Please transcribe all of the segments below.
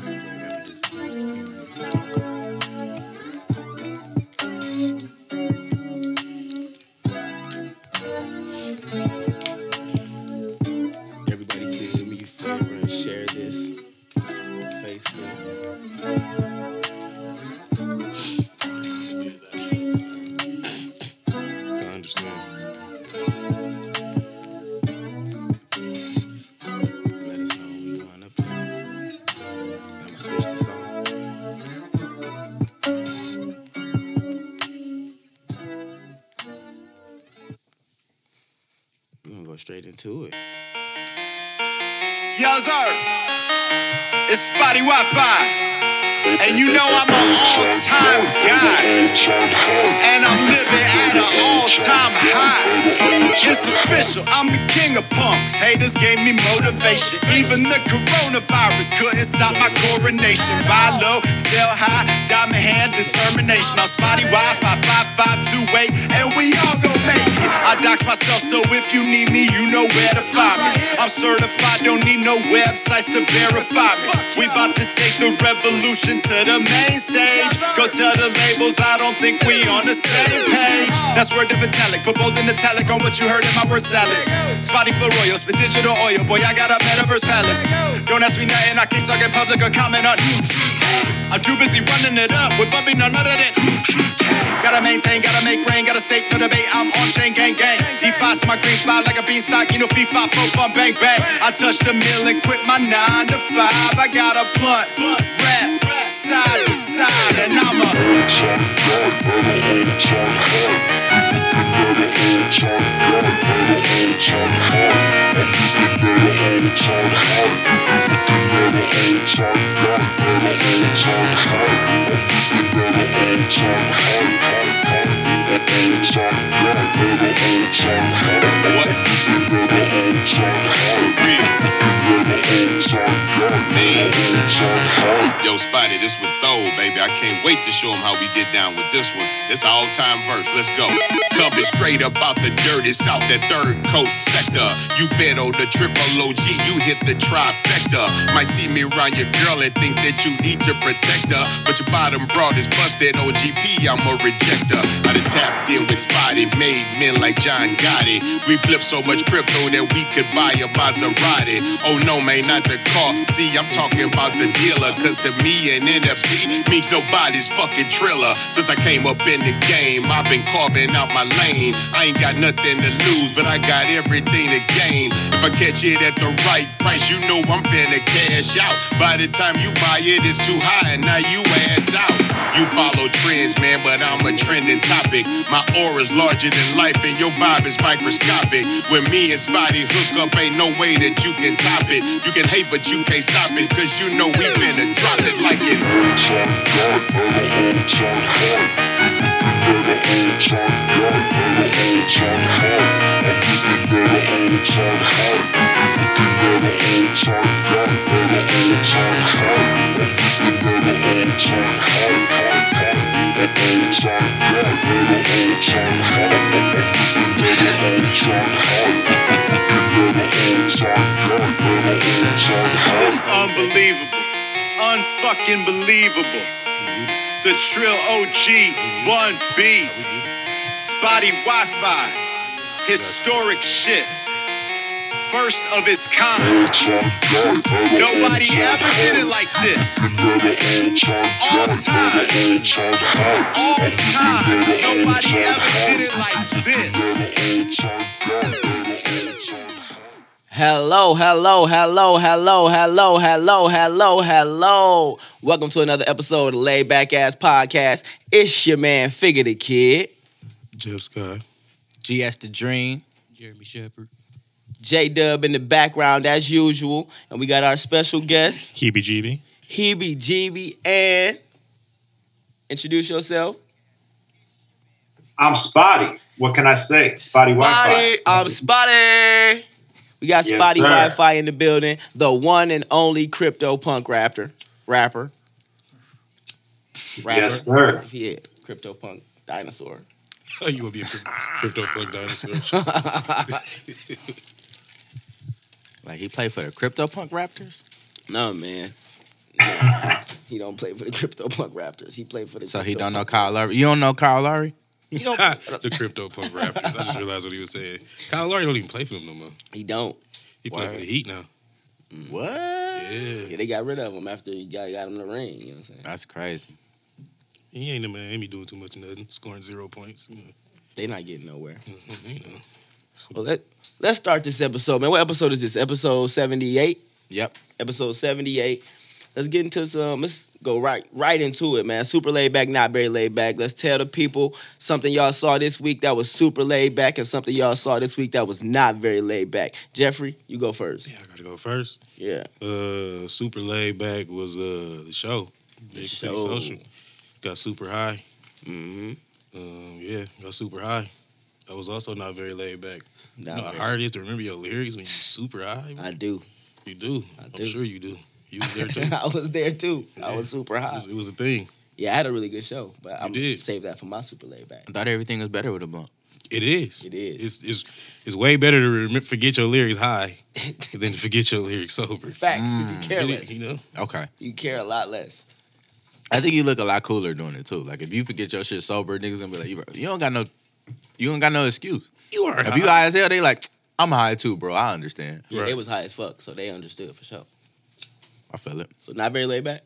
Everybody please give me your favor and share this on Facebook. I understand. We're gonna go straight into it. Yo, sir, it's Spotty Wi-Fi, and you know I'm an all-time guy, and I'm living at an all-time high. It's official, I'm the king of punks. Haters gave me motivation. Even the coronavirus couldn't stop my coronation. Buy low, sell high, diamond hand determination. I'm Spotty Wi-Fi, 5528, and we all gon' make it. I dox myself, so if you need me, you know where to find me. I'm certified, don't need no websites to verify me. We bout to take the revolution to the main stage. Go tell the labels, I don't think we on the same page. That's word of metallic, put bold in italic on what you heard in my word salad. Spotty Floroyo, spit digital oil, boy, I got a metaverse palace. Don't ask me nothing, I can't talk in public or comment on news. I'm too busy running it up with bumping on none of that. Gotta maintain, gotta make rain, gotta stake for debate. I'm on chain, gang, gang. D5's my green fly like a beanstalk. You know, FIFA, folk, bump, bang, bang. I touched the mill and quit my 9 to 5. I got a blunt, rap, side to side, and I'm a Yo, Spotty, this was Thole, baby. I can't wait to show them how we get down with this one. It's an all-time verse, let's go. Coming straight up out the dirt, it's out that third coast sector. You bet on the triple OG, you hit the trifecta. Might see me around your girl and think that you need your protector, but your bottom broad is busted. OGP, I'm a rejecter. I done tapped in with Spotty, made men like John Gotti. We flipped so much crypto that we could buy a Maserati. Oh no, man, not the car. See, I'm talking about the dealer, cause to me an NFT means nobody's fucking triller. Since I came up in the game, I've been carving out my lane. I ain't got nothing to lose, but I got everything to gain. If I catch it at the right price, you know I'm finna cash out. By the time you buy it, it's too high and now you ass out. You follow trends, man, but I'm a trending topic. My aura's larger than life and your vibe is microscopic. When me and Spotty hook up, ain't no way that you can top it. You can hate, but you can't stop it, cause you know we finna drop it like it. It's unbelievable, unfucking believable. The Trill OG, 1B, Spotty Wi-Fi, historic shit. First of its kind. Nobody ever did it like this. All time. All time. Nobody ever did it like this. Hello, hello, hello, hello, hello, hello, hello, hello. Welcome to another episode of the Laid Back Ass Podcast. It's your man, Figure the Kid. Jeff Scott. GS The Dream. Jeremy Shepard. J-Dub in the background as usual. And we got our special guest, Heebie-Jeebie. Heebie-Jeebie, and introduce yourself. I'm Spotty. What can I say? Spotty Wi-Fi. I'm Spotty. We got Spotty Wi-Fi in the building. The one and only crypto punk rapper. Yes, sir. Yeah, crypto punk dinosaur. You would be a crypto punk dinosaur. Like, he played for the Crypto Punk Raptors? No, man. He don't play for the Crypto Punk Raptors. He played for the. So he don't know Kyle Lowry. You don't know Kyle Lowry. You don't the Crypto Punk Raptors. I just realized what he was saying. Kyle Lowry don't even play for them no more. He don't. He playing for the Heat now. What? Yeah, they got rid of him after he got him the ring. You know what I'm saying? That's crazy. He ain't a man. Ain't be doing too much of nothing. Scoring 0 points. You know. They not getting nowhere. You know. Well, let's start this episode, man. What episode is this? Episode 78. Yep. Episode 78. Let's get into some. Let's go right into it, man. Super laid back, not very laid back. Let's tell the people something y'all saw this week that was super laid back, and something y'all saw this week that was not very laid back. Jeffrey, you go first. Yeah, I gotta go first. Yeah. Super laid back was the show. Big City Social got super high. Mm-hmm. Yeah, got super high. I was also not very laid back. You know how hard it is to remember your lyrics when you're super high? I do. You do? I'm sure you do. You was there too? I was there too. I was super high. It was a thing. Yeah, I had a really good show, but I'm going to save that for my super laid back. I thought everything was better with a bump. It is. It is. It's way better to forget your lyrics high than to forget your lyrics sober. Facts. You care less. You know? Okay. You care a lot less. I think you look a lot cooler doing it too. Like if you forget your shit sober, niggas gonna be like, you don't got no excuse. You are. If you high as hell, they like, I'm high too, bro. I understand. Yeah, right. They was high as fuck, so they understood for sure. I feel it. So not very laid back.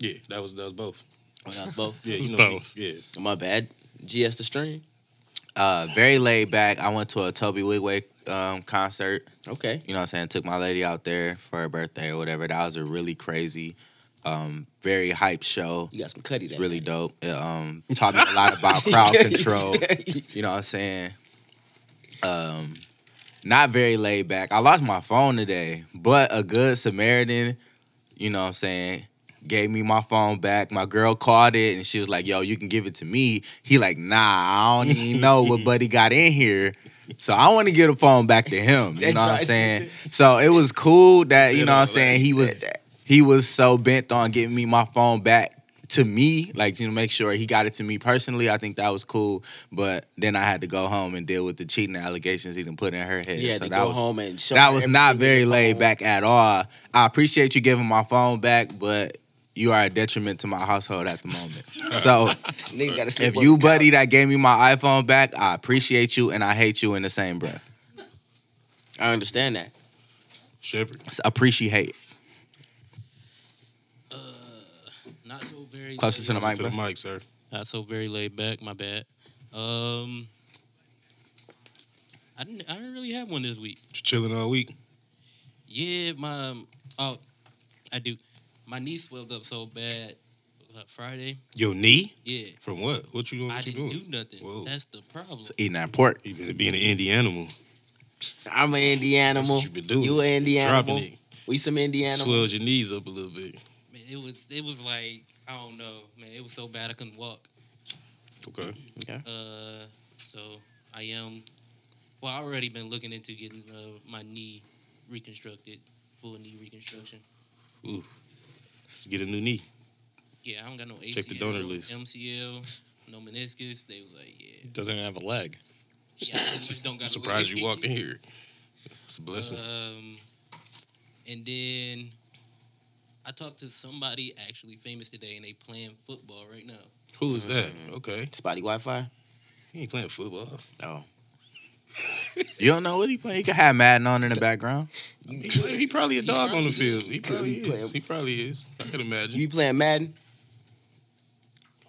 Yeah, that was both. Oh, that was both. Yeah, you know both. I mean? Yeah. My bad. GS the stream. Very laid back. I went to a Toby Wigway concert. Okay. You know what I'm saying? Took my lady out there for her birthday or whatever. That was a really crazy. Very hype show. You got some cutty. It's really dope. Taught me a lot about crowd control. You know what I'm saying? Not very laid back. I lost my phone today, but a good Samaritan, you know what I'm saying, gave me my phone back. My girl called it and she was like, yo, you can give it to me. He like, nah, I don't even know what buddy got in here. So I want to give the phone back to him. You know what I'm saying? So it was cool that, you know what I'm saying, he was so bent on giving me my phone back to me, like, you know, make sure he got it to me personally. I think that was cool. But then I had to go home and deal with the cheating allegations he done put in her head. Yeah, so go home and show. That was not very laid back at all. I appreciate you giving my phone back, but you are a detriment to my household at the moment. So if you buddy that gave me my iPhone back, I appreciate you and I hate you in the same breath. I understand that. Shepard. Appreciate. Closer to the mic, sir. Not so very laid back. My bad. I didn't really have one this week. Just chilling all week. Yeah, I do. My knee swelled up so bad Friday. Your knee? Yeah. From what? What you doing? I didn't do nothing. Whoa. That's the problem. So eating that pork. You better be an indie animal. I'm an indie animal. That's what you been doing. You an indie animal. Dropping it. We some indie animals. Swelled your knees up a little bit. Man, it was like. I don't know, man. It was so bad I couldn't walk. Okay. So I am. Well, I already been looking into getting my knee reconstructed, full knee reconstruction. Ooh, get a new knee. Yeah, I don't got no ACL. Check the donor list. MCL, no meniscus. They was like, yeah. Doesn't even have a leg. Yeah, I just don't got. I'm surprised you walked in here. It's a blessing. And then. I talked to somebody actually famous today, and they playing football right now. Who is that? Okay. Spotty Wi-Fi? He ain't playing football. Oh. You don't know what he playing? He could have Madden on in the background. I mean, he probably a dog on the field. He probably is. I can imagine. You playing Madden?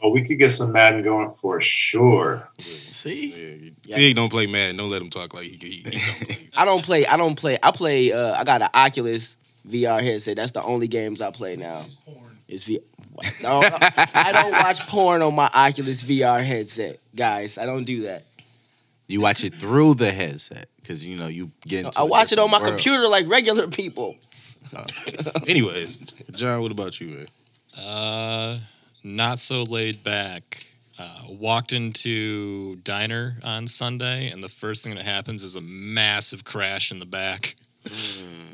Oh, we could get some Madden going for sure. See? Yeah. He don't play Madden. Don't let him talk like he don't. I don't play. I play, I got an Oculus VR headset. That's the only games I play now. It's porn. No, I don't watch porn on my Oculus VR headset, guys. I don't do that. You watch it through the headset because you know you get. Into I watch it on my computer like regular people. Anyways, John, what about you, man? Not so laid back. Walked into diner on Sunday, and the first thing that happens is a massive crash in the back.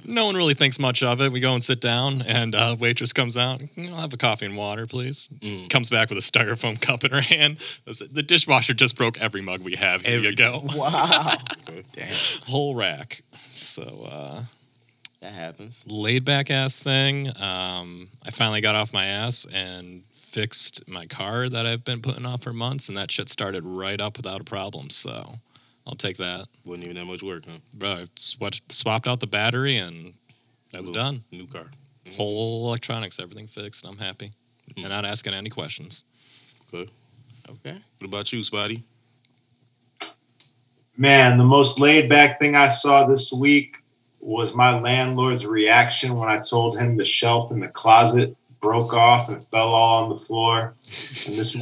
No one really thinks much of it. We go and sit down, and waitress comes out. I'll have a coffee and water, please. Comes back with a styrofoam cup in her hand. The dishwasher just broke every mug we have. Here you go. Wow. Damn. Whole rack. So That happens. Laid back ass thing. I finally got off my ass and fixed my car that I've been putting off for months, and that shit started right up without a problem. So I'll take that. Wasn't even that much work, huh? Bro, I swapped out the battery, and that was done. New car. Whole electronics, everything fixed. I'm happy. And not asking any questions. Okay. Okay. What about you, Spotty? Man, the most laid-back thing I saw this week was my landlord's reaction when I told him the shelf in the closet broke off and fell all on the floor. And this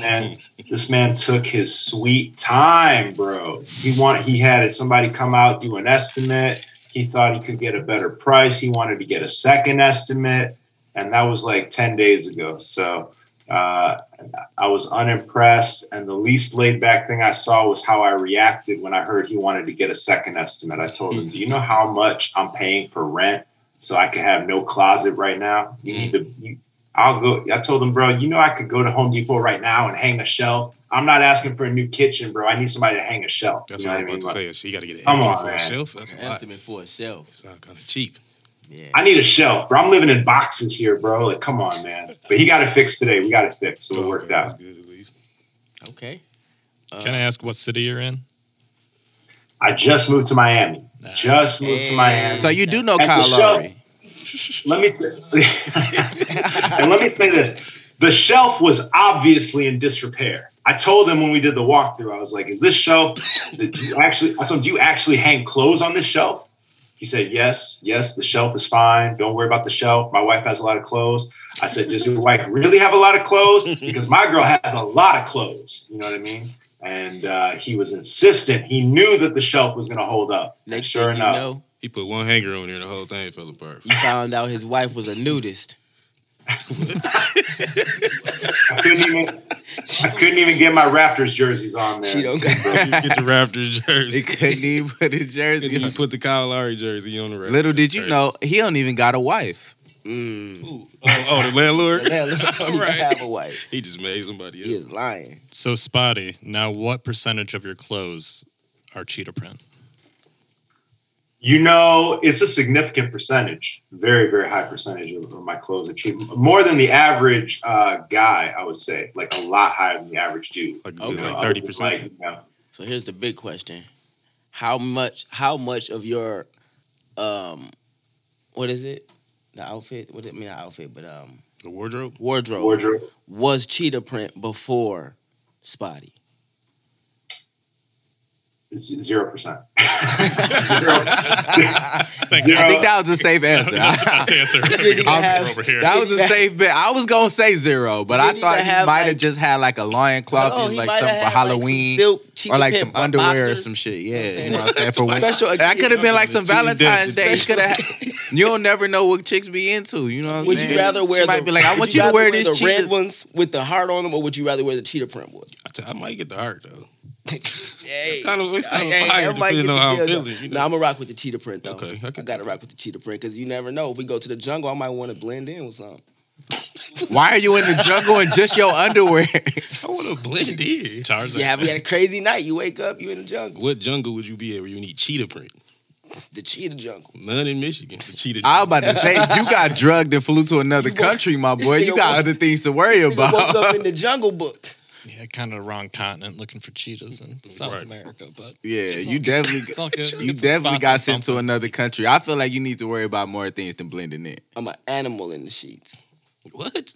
man took his sweet time, bro. He had somebody come out, do an estimate. He thought he could get a better price. He wanted to get a second estimate. And that was like 10 days ago. So I was unimpressed. And the least laid back thing I saw was how I reacted when I heard he wanted to get a second estimate. I told him, do you know how much I'm paying for rent so I could have no closet right now? I told him, bro, you know, I could go to Home Depot right now and hang a shelf. I'm not asking for a new kitchen, bro. I need somebody to hang a shelf. That's what I was about to say. You got to get an estimate for a shelf. That's an estimate for a shelf. It's not kind of cheap. Yeah. I need a shelf, bro. I'm living in boxes here, bro. Like, come on, man. But he got it fixed today. We got it fixed, so it worked out. That's good, at least. Okay. Can I ask what city you're in? I just moved to Miami. To Miami. So you do know Kyle Lowry. Let me say this. The shelf was obviously in disrepair. I told him when we did the walkthrough, I was like, is this shelf, I told him, do you actually hang clothes on this shelf? He said, yes, the shelf is fine. Don't worry about the shelf. My wife has a lot of clothes. I said, does your wife really have a lot of clothes? Because my girl has a lot of clothes. You know what I mean? And he was insistent. He knew that the shelf was going to hold up. Next sure enough. He put one hanger on there and the whole thing fell apart. You found out his wife was a nudist. I couldn't even get my Raptors jerseys on there. She don't get the Raptors jersey. He couldn't even put his jersey on. He put the Kyle Lowry jersey on the Raptors. Little did you know, he don't even got a wife. The landlord? The landlord doesn't have a wife. He just made somebody else. He is lying. So, Spotty, now what percentage of your clothes are cheetah print? You know, it's a significant percentage, very, very high percentage of my clothes are cheap. More than the average guy, I would say, like a lot higher than the average dude. Like 30%. So here's the big question: How much of your, what is it? The outfit? What did it mean? Not outfit, but the wardrobe. Wardrobe was cheetah print before Spotty. 0%. I think that was a safe answer. That's the answer. That was a safe bet. I was gonna say 0, but I thought he might have just had like a loincloth and like something for Halloween, like some or like some underwear boxers or some shit. Yeah, you know what I'm saying? That could have been like some Valentine's Day. You'll never know what chicks be into. You know what I'm saying? Would you rather wear? She might be like, I want you to wear these red ones with the heart on them, or would you rather wear the cheetah print one? I might get the heart though. It's kind of fire depending on how I'm feeling. You know? Nah, I'm going to rock with the cheetah print, though. Okay, I got to rock with the cheetah print because you never know. If we go to the jungle, I might want to blend in with something. Why are you in the jungle in just your underwear? I want to blend in. Tarzan. Yeah, we had a crazy night. You wake up, you in the jungle. What jungle would you be at where you need cheetah print? The cheetah jungle. None in Michigan. The cheetah jungle. I was about to say, you got drugged and flew to another country, my boy. You got other things to worry about. Woke up in the Jungle Book. Yeah, kind of the wrong continent looking for cheetahs in South America, but yeah, you definitely got sent to another country. I feel like you need to worry about more things than blending in. I'm an animal in the sheets. What? That's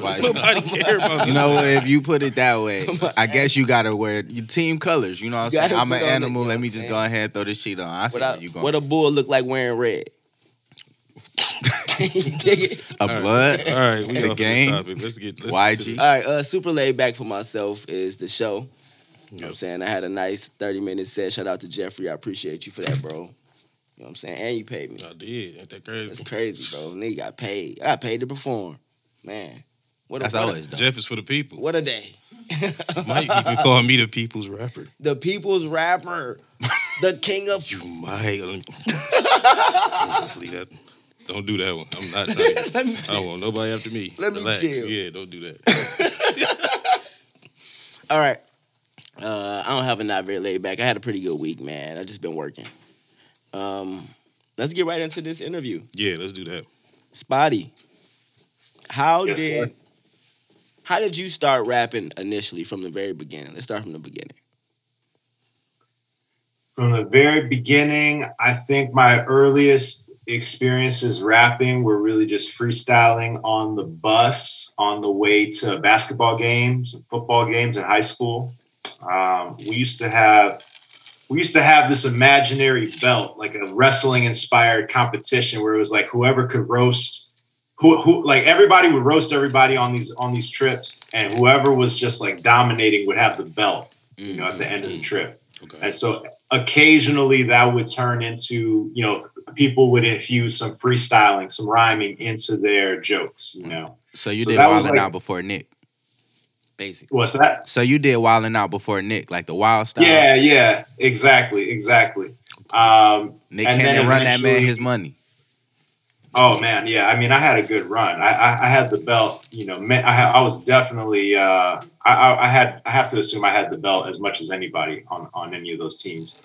why nobody cares about me. You know, if you put it that way, I guess you gotta wear your team colors. You know what I'm saying? I'm an animal. Let me just go ahead and throw this sheet on. I see where you going. What a bull look like wearing red. A blood. All right, we the game. Let's get YG. All right, super laid back for myself is the show. You know what I'm saying? I had a nice 30-minute set. Shout out to Jeffrey. I appreciate you for that, bro. You know what I'm saying? And you paid me. I did. Ain't that crazy? That's crazy, bro. Nigga got paid. I got paid to perform. Man, what a that's always done. Jeff is for the people. What a day. Might even call me the people's rapper. The people's rapper. The king of. You might. Honestly, that. Don't do that one. I'm not. I don't want nobody after me. Relax. Chill. Yeah, don't do that. All right. I don't have a not very laid back. I had a pretty good week, man. I just been working. Let's get right into this interview. Yeah, let's do that. Spotty, how did you start rapping initially from the very beginning? Let's start from the beginning. From the very beginning, I think my earliest experiences rapping were really just freestyling on the bus on the way to basketball games, football games in high school. We used to have this imaginary belt, like a wrestling inspired competition where it was like whoever could roast who like everybody would roast everybody on these trips, and whoever was just like dominating would have the belt, you know, at the end of the trip. Okay. And so occasionally that would turn into, you know, people would infuse some freestyling, some rhyming into their jokes, you know. So you did Wildin' Out before Nick, basically. What's that? So you did Wildin' Out before Nick, like the wild style. Yeah, exactly. Nick Cannon run that man his money. Oh man, yeah. I mean, I had a good run. I had the belt, you know. I was definitely. I have to assume I had the belt as much as anybody on any of those teams.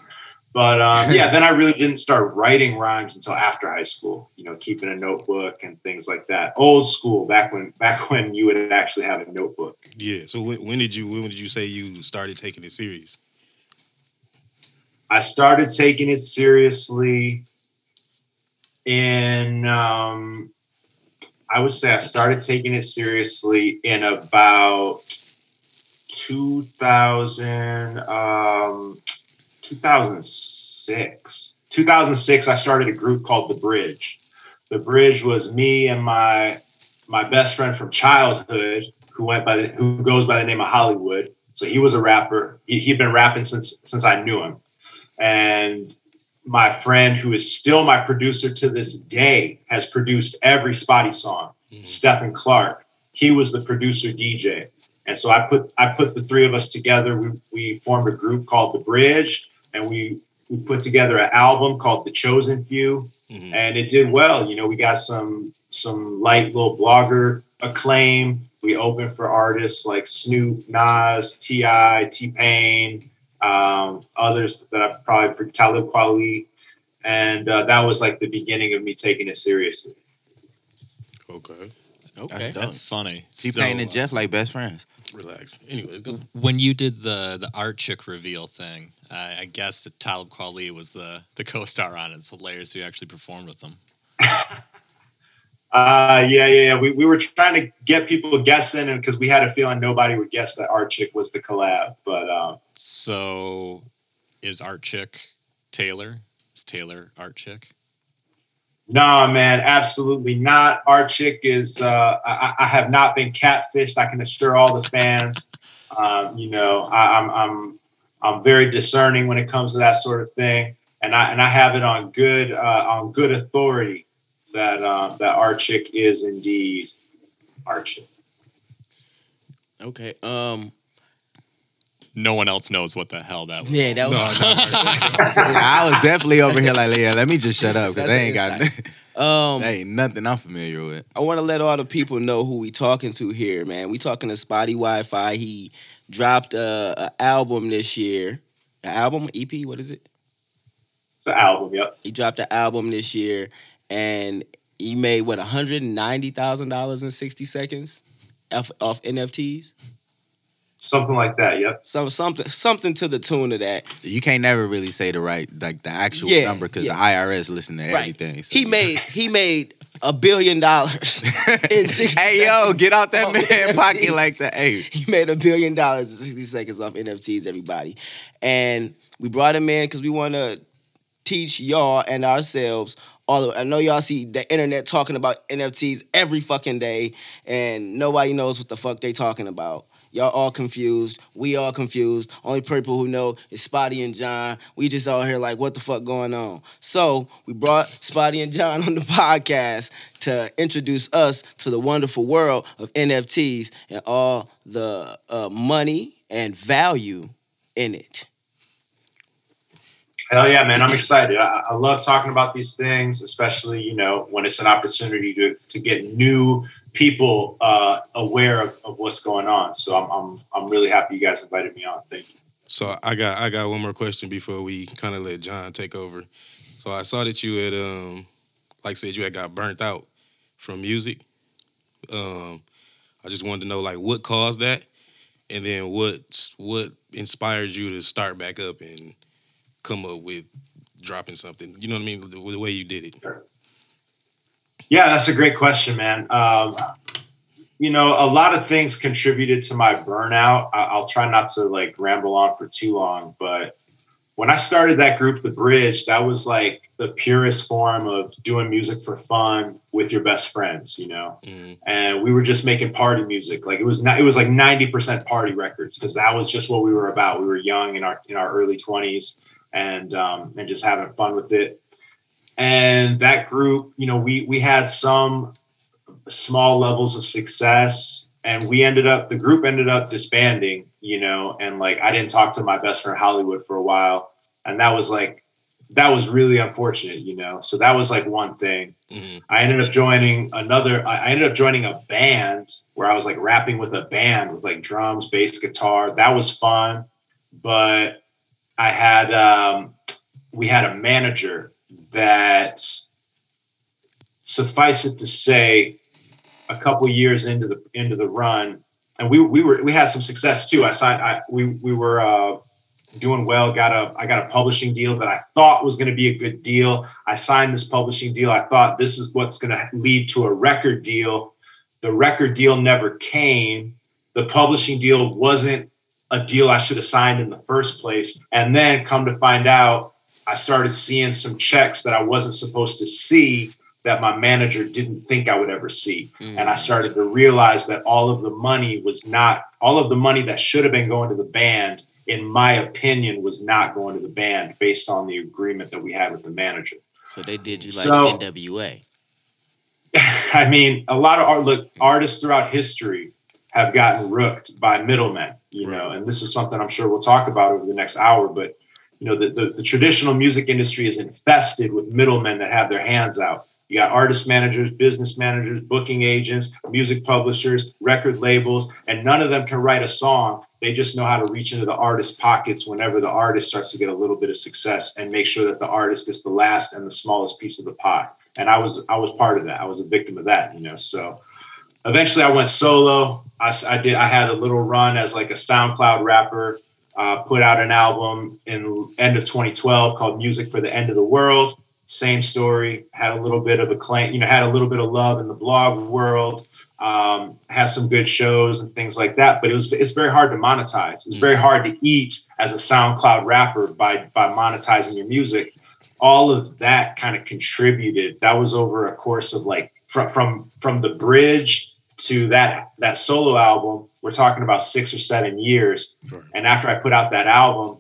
But yeah, then I really didn't start writing rhymes until after high school. You know, keeping a notebook and things like that. Old school, back when you would actually have a notebook. Yeah. So when did you say you started taking it serious? I started taking it seriously. And I would say I started taking it seriously in about 2006. 2006, I started a group called The Bridge. The Bridge was me and my best friend from childhood, who goes by the name of Hollywood. So he was a rapper. He'd been rapping since I knew him, and my friend, who is still my producer to this day, has produced every Spotty song. Mm-hmm. Stephen Clark, he was the producer DJ, and so I put the three of us together. We formed a group called The Bridge, and we put together an album called The Chosen Few, mm-hmm. and it did well. You know, we got some light little blogger acclaim. We opened for artists like Snoop, Nas, T.I., T-Pain. Others that I probably for Talib Kweli, and that was like the beginning of me taking it seriously. Okay, that's funny. T-Pain and Jeff like best friends. Relax. Anyways, go. When you did the art chick reveal thing, I guess that Talib Kweli was the co-star on it. It's hilarious you actually performed with them. Yeah. We were trying to get people guessing, and because we had a feeling nobody would guess that Art Chick was the collab. But so is Art Chick Taylor? Is Taylor Art Chick? No, man, absolutely not. Art Chick is. I have not been catfished. I can assure all the fans. You know, I'm very discerning when it comes to that sort of thing, and I have it on good authority. That Art Chick is indeed Art Chick. Okay. No one else knows what the hell that was. Yeah, that was. No. I was definitely over here like, yeah, let me just shut up because they ain't got they ain't nothing I'm familiar with. I want to let all the people know who we talking to here, man. We talking to Spotty Wi-Fi. He dropped an album this year. An album? EP? What is it? It's an album, yep. He dropped an album this year. And he made, what, $190,000 in 60 seconds off NFTs? Something like that, yep. Something to the tune of that. So you can't never really say the right, like the actual number because the IRS listen to everything. So. He made $1 billion in 60 Hey, yo, get out that man's pocket like that. Hey. He made $1 billion in 60 seconds off NFTs, everybody. And we brought him in because we want to teach y'all and ourselves. I know y'all see the internet talking about NFTs every fucking day, and nobody knows what the fuck they talking about. Y'all all confused. We all confused. Only people who know is Spotty and John. We just all here like, what the fuck going on? So we brought Spotty and John on the podcast to introduce us to the wonderful world of NFTs and all the money and value in it. Hell yeah, man. I'm excited. I love talking about these things, especially, you know, when it's an opportunity to get new people aware of what's going on. So I'm really happy you guys invited me on. Thank you. So I got one more question before we kind of let John take over. So I saw that you had, like I said, you had got burnt out from music. I just wanted to know, like, what caused that, and then what inspired you to start back up and come up with dropping something. You know what I mean? The way you did it. Yeah, that's a great question, man. You know, a lot of things contributed to my burnout. I'll try not to like ramble on for too long, but when I started that group, The Bridge, that was like the purest form of doing music for fun with your best friends, you know? Mm-hmm. And we were just making party music. Like it was like 90% party records, because that was just what we were about. We were young in our early 20s and just having fun with it. And that group, you know, we had some small levels of success, and the group ended up disbanding, you know, and like I didn't talk to my best friend Hollywood for a while, and that was really unfortunate, you know. So that was like one thing. Mm-hmm. I ended up joining a band where I was like rapping with a band with like drums, bass, guitar. That was fun, but I had we had a manager that, suffice it to say, a couple years into the run, and we had some success too. We were doing well. I got a publishing deal that I thought was going to be a good deal. I signed this publishing deal. I thought this is what's going to lead to a record deal. The record deal never came. The publishing deal wasn't a deal I should have signed in the first place. And then come to find out, I started seeing some checks that I wasn't supposed to see, that my manager didn't think I would ever see. Mm. And I started to realize that all of the money that should have been going to the band, in my opinion, was not going to the band based on the agreement that we had with the manager. So they did you like NWA. I mean, a lot of artists throughout history have gotten rooked by middlemen, you know, and this is something I'm sure we'll talk about over the next hour, but you know, the traditional music industry is infested with middlemen that have their hands out. You got artist managers, business managers, booking agents, music publishers, record labels, and none of them can write a song. They just know how to reach into the artist's pockets whenever the artist starts to get a little bit of success and make sure that the artist gets the last and the smallest piece of the pie. And I was part of that. I was a victim of that, you know. So eventually I went solo. I had a little run as like a SoundCloud rapper, put out an album in end of 2012 called Music for the End of the World. Same story, had a little bit of acclaim, you know, had a little bit of love in the blog world, had some good shows and things like that. But it's very hard to monetize. It's very hard to eat as a SoundCloud rapper by monetizing your music. All of that kind of contributed. That was over a course of like from The Bridge to that solo album. We're talking about 6 or 7 years. Right. And after I put out that album,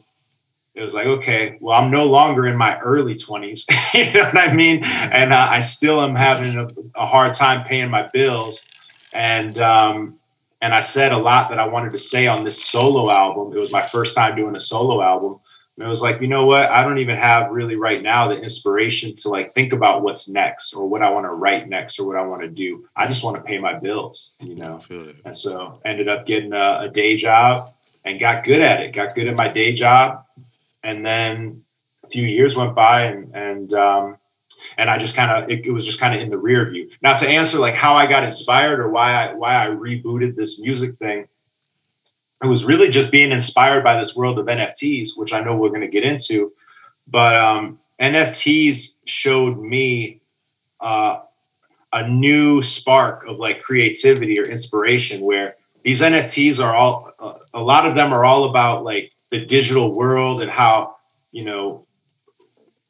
it was like, okay, well, I'm no longer in my early 20s. You know what I mean? And I still am having a hard time paying my bills. And I said a lot that I wanted to say on this solo album. It was my first time doing a solo album. And it was like, you know what? I don't even have really right now the inspiration to like think about what's next or what I want to write next or what I want to do. I just want to pay my bills, you know? And so ended up getting a day job and got good at it. Got good at my day job. And then a few years went by and I just kind of, it was just kind of in the rear view. Now, to answer like how I got inspired or why I rebooted this music thing, it was really just being inspired by this world of NFTs, which I know we're going to get into, but NFTs showed me a new spark of like creativity or inspiration, where these NFTs are all, a lot of them are all about like the digital world and how, you know,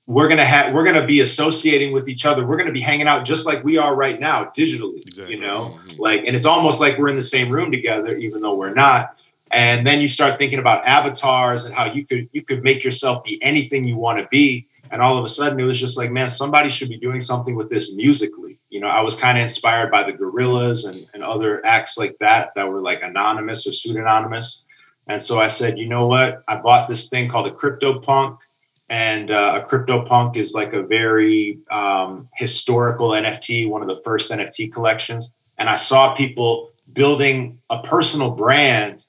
we're going to be associating with each other. We're going to be hanging out just like we are right now digitally, exactly. You know, mm-hmm. Like, and it's almost like we're in the same room together, even though we're not. And then you start thinking about avatars and how you could make yourself be anything you want to be. And all of a sudden it was just like, man, somebody should be doing something with this musically. You know, I was kind of inspired by the Gorillaz and other acts like that were like anonymous or pseudonymous. And so I said, you know what? I bought this thing called a CryptoPunk, and a CryptoPunk is like a very historical NFT, one of the first NFT collections. And I saw people building a personal brand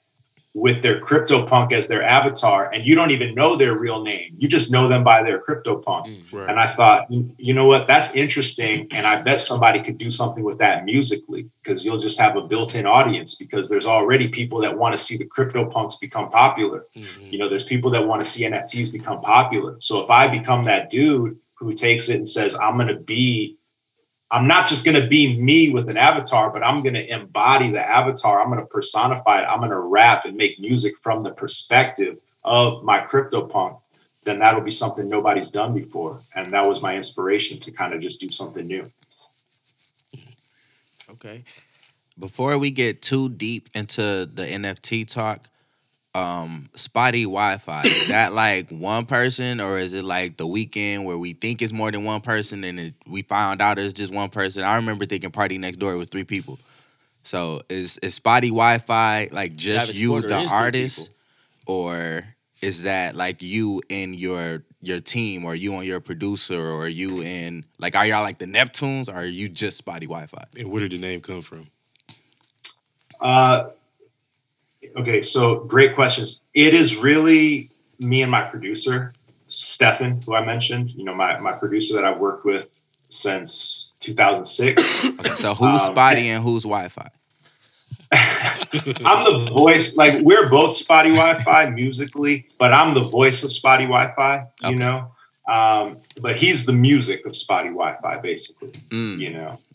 with their CryptoPunk as their avatar, and you don't even know their real name. You just know them by their CryptoPunk. Right. And I thought, you know what, that's interesting. And I bet somebody could do something with that musically, because you'll just have a built-in audience, because there's already people that want to see the CryptoPunks become popular. Mm-hmm. You know, there's people that want to see NFTs become popular. So if I become that dude who takes it and says, I'm not just going to be me with an avatar, but I'm going to embody the avatar. I'm going to personify it. I'm going to rap and make music from the perspective of my CryptoPunk. Then that'll be something nobody's done before. And that was my inspiration to kind of just do something new. Okay. Before we get too deep into the NFT talk, spotty Wi-Fi, is that like one person, or is it like The Weeknd, where we think it's more than one person and we found out it's just one person? I remember thinking Party Next Door was three people. So is spotty Wi-Fi like just you, the artist, or is that like you and your team, or you and your producer, or you and like, are y'all like the Neptunes, or are you just spotty Wi-Fi? And where did the name come from? Okay, so great questions. It is really me and my producer, Stefan, who I mentioned, my producer that I've worked with since 2006. Okay, so who's spotty and who's Wi-Fi? I'm the voice. Like, we're both spotty Wi-Fi musically, but I'm the voice of spotty Wi-Fi, you know? But he's the music of spotty Wi-Fi, basically.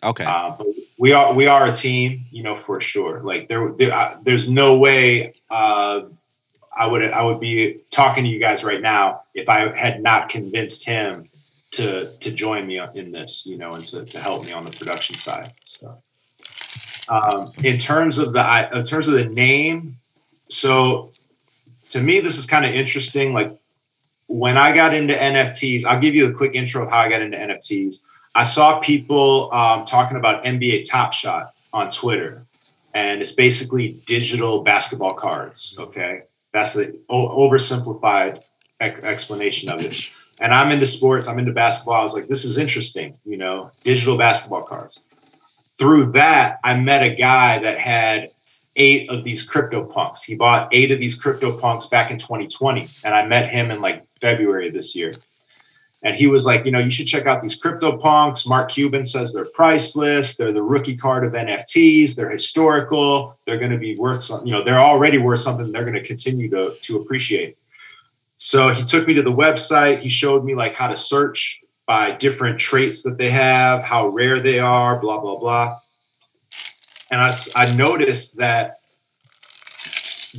Okay. But we are a team, for sure. Like there's no way I would be talking to you guys right now if I had not convinced him to join me in this, and to help me on the production side. So, in terms of the name, so to me this is kind of interesting, like. When I got into NFTs, I'll give you a quick intro of how I got into NFTs. I saw people talking about NBA Top Shot on Twitter, and it's basically digital basketball cards, okay? That's the oversimplified explanation of it. And I'm into sports, I'm into basketball. I was like, this is interesting, digital basketball cards. Through that, I met a guy that had 8 of these CryptoPunks. He bought 8 of these CryptoPunks back in 2020. And I met him in like February of this year. And he was like, you should check out these CryptoPunks. Mark Cuban says they're priceless. They're the rookie card of NFTs. They're historical. They're going to be worth something. They're already worth something. They're going to continue to appreciate. So he took me to the website. He showed me like how to search by different traits that they have, how rare they are, blah, blah, blah. And I noticed that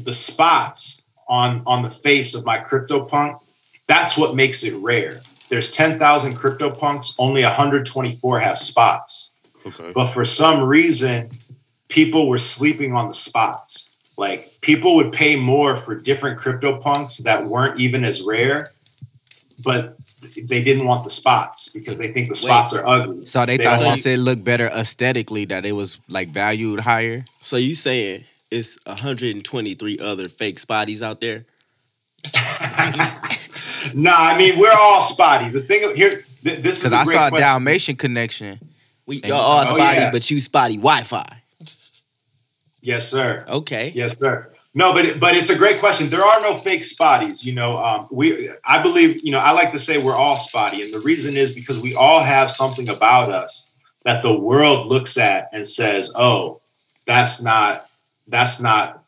the spots on the face of my CryptoPunk, that's what makes it rare. There's 10,000 CryptoPunks, only 124 have spots. Okay. But for some reason, people were sleeping on the spots. Like, people would pay more for different CryptoPunks that weren't even as rare, but they didn't want the spots because they think the spots are ugly. So they thought since it looked better aesthetically that it was like valued higher. So you saying it's 123 other fake spotties out there? Nah, I mean, we're all spotty. The thing here, this is a great question. Because I saw a Dalmatian connection. You're all spotty, but you spotty Wi-Fi. Yes, sir. Okay. Yes, sir. No, but it's a great question. There are no fake spotties. I believe, I like to say we're all spotty. And the reason is because we all have something about us that the world looks at and says, oh, that's not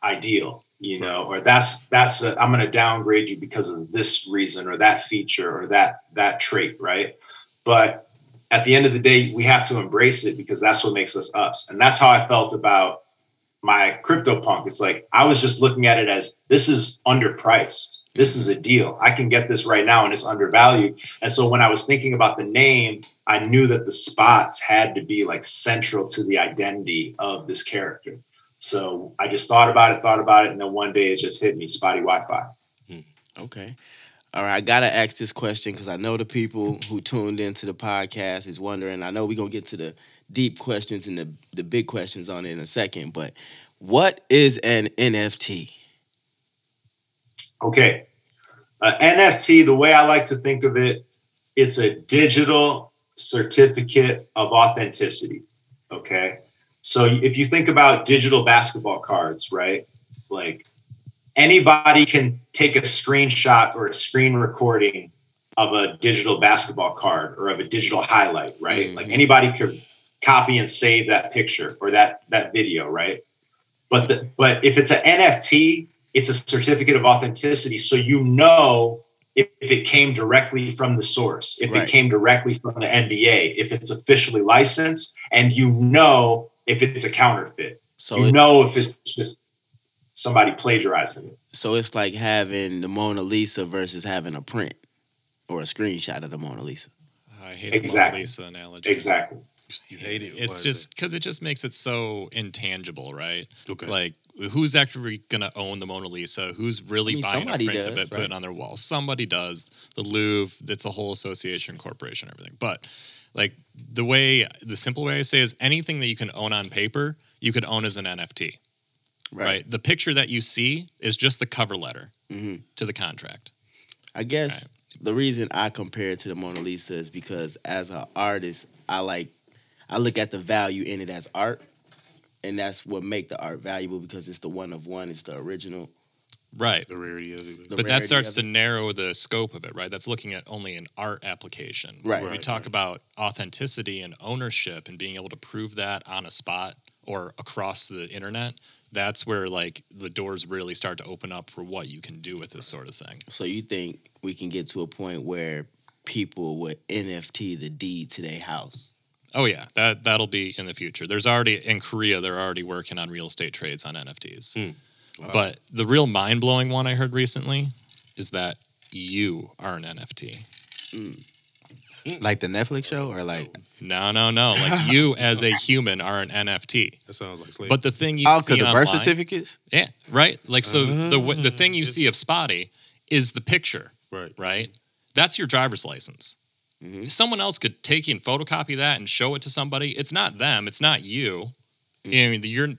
ideal, or I'm going to downgrade you because of this reason or that feature or that trait. Right. But at the end of the day, we have to embrace it because that's what makes us us. And that's how I felt about my CryptoPunk. It's like, I was just looking at it as, this is underpriced. This is a deal. I can get this right now and it's undervalued. And so when I was thinking about the name, I knew that the spots had to be like central to the identity of this character. So I just thought about it. And then one day it just hit me, spotty Wi-Fi. Okay. All right. I got to ask this question because I know the people who tuned into the podcast is wondering. I know we're going to get to the deep questions and the big questions on it in a second, but what is an NFT? Okay. NFT, the way I like to think of it, it's a digital certificate of authenticity. Okay. So if you think about digital basketball cards, right? Like anybody can take a screenshot or a screen recording of a digital basketball card or of a digital highlight, right? Mm-hmm. Like anybody could copy and save that picture or that video, right? But if it's an NFT, it's a certificate of authenticity. So you know if it came directly from the source, if it came directly from the NBA, if it's officially licensed, and you know if it's a counterfeit. So you know if it's just somebody plagiarizing it. So it's like having the Mona Lisa versus having a print or a screenshot of the Mona Lisa. I hate the Mona Lisa analogy. Exactly. You hate it. It's just because it just makes it so intangible, right? Okay. Like, who's actually going to own the Mona Lisa? Who's really buying a print of it, put it on their wall? Somebody does. The Louvre, it's a whole association, corporation, everything. But like the simple way I say is anything that you can own on paper, you could own as an NFT, right? The picture that you see is just the cover letter to the contract. I guess the reason I compare it to the Mona Lisa is because as an artist, I look at the value in it as art. And that's what make the art valuable because it's the one of one. It's the original. Right. The rarity of it. But that starts to narrow the scope of it, right? That's looking at only an art application. Right. When we talk about authenticity and ownership and being able to prove that on a spot or across the internet, that's where like the doors really start to open up for what you can do with this sort of thing. So you think we can get to a point where people would NFT the deed to their house? Oh, yeah. That'll be in the future. There's already, in Korea, they're already working on real estate trades on NFTs. Mm. Wow. But the real mind-blowing one I heard recently is that you are an NFT. Mm. Like the Netflix show or like... No. Like you as a human are an NFT. That sounds like slavery. But the thing you see online... Oh, because the birth certificates? Yeah, right? Like, so the thing you see of Spotty is the picture, right? That's your driver's license. Mm-hmm. Someone else could take and photocopy that and show it to somebody. It's not them. It's not you. Mm-hmm. I mean,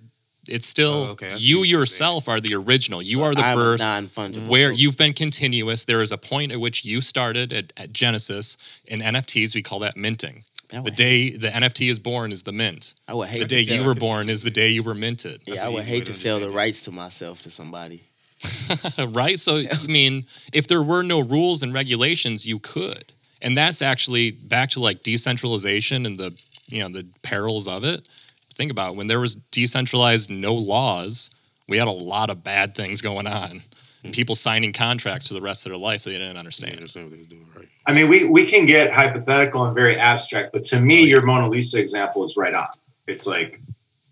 it's still you yourself are the original. You are the birth where you've been continuous. There is a point at which you started at Genesis. In NFTs, we call that minting. The day the NFT is born is the mint. I would hate the day you were born is the day you were minted. Yeah, I would hate to sell the rights to myself to somebody. Right? So, I mean, if there were no rules and regulations, you could. And that's actually back to like decentralization and the perils of it. Think about it. When there was decentralized, no laws, we had a lot of bad things going on. Mm-hmm. People signing contracts for the rest of their life that they didn't understand. They didn't understand what they were doing, right? I mean, we can get hypothetical and very abstract, but to me, your Mona Lisa example is right on. It's like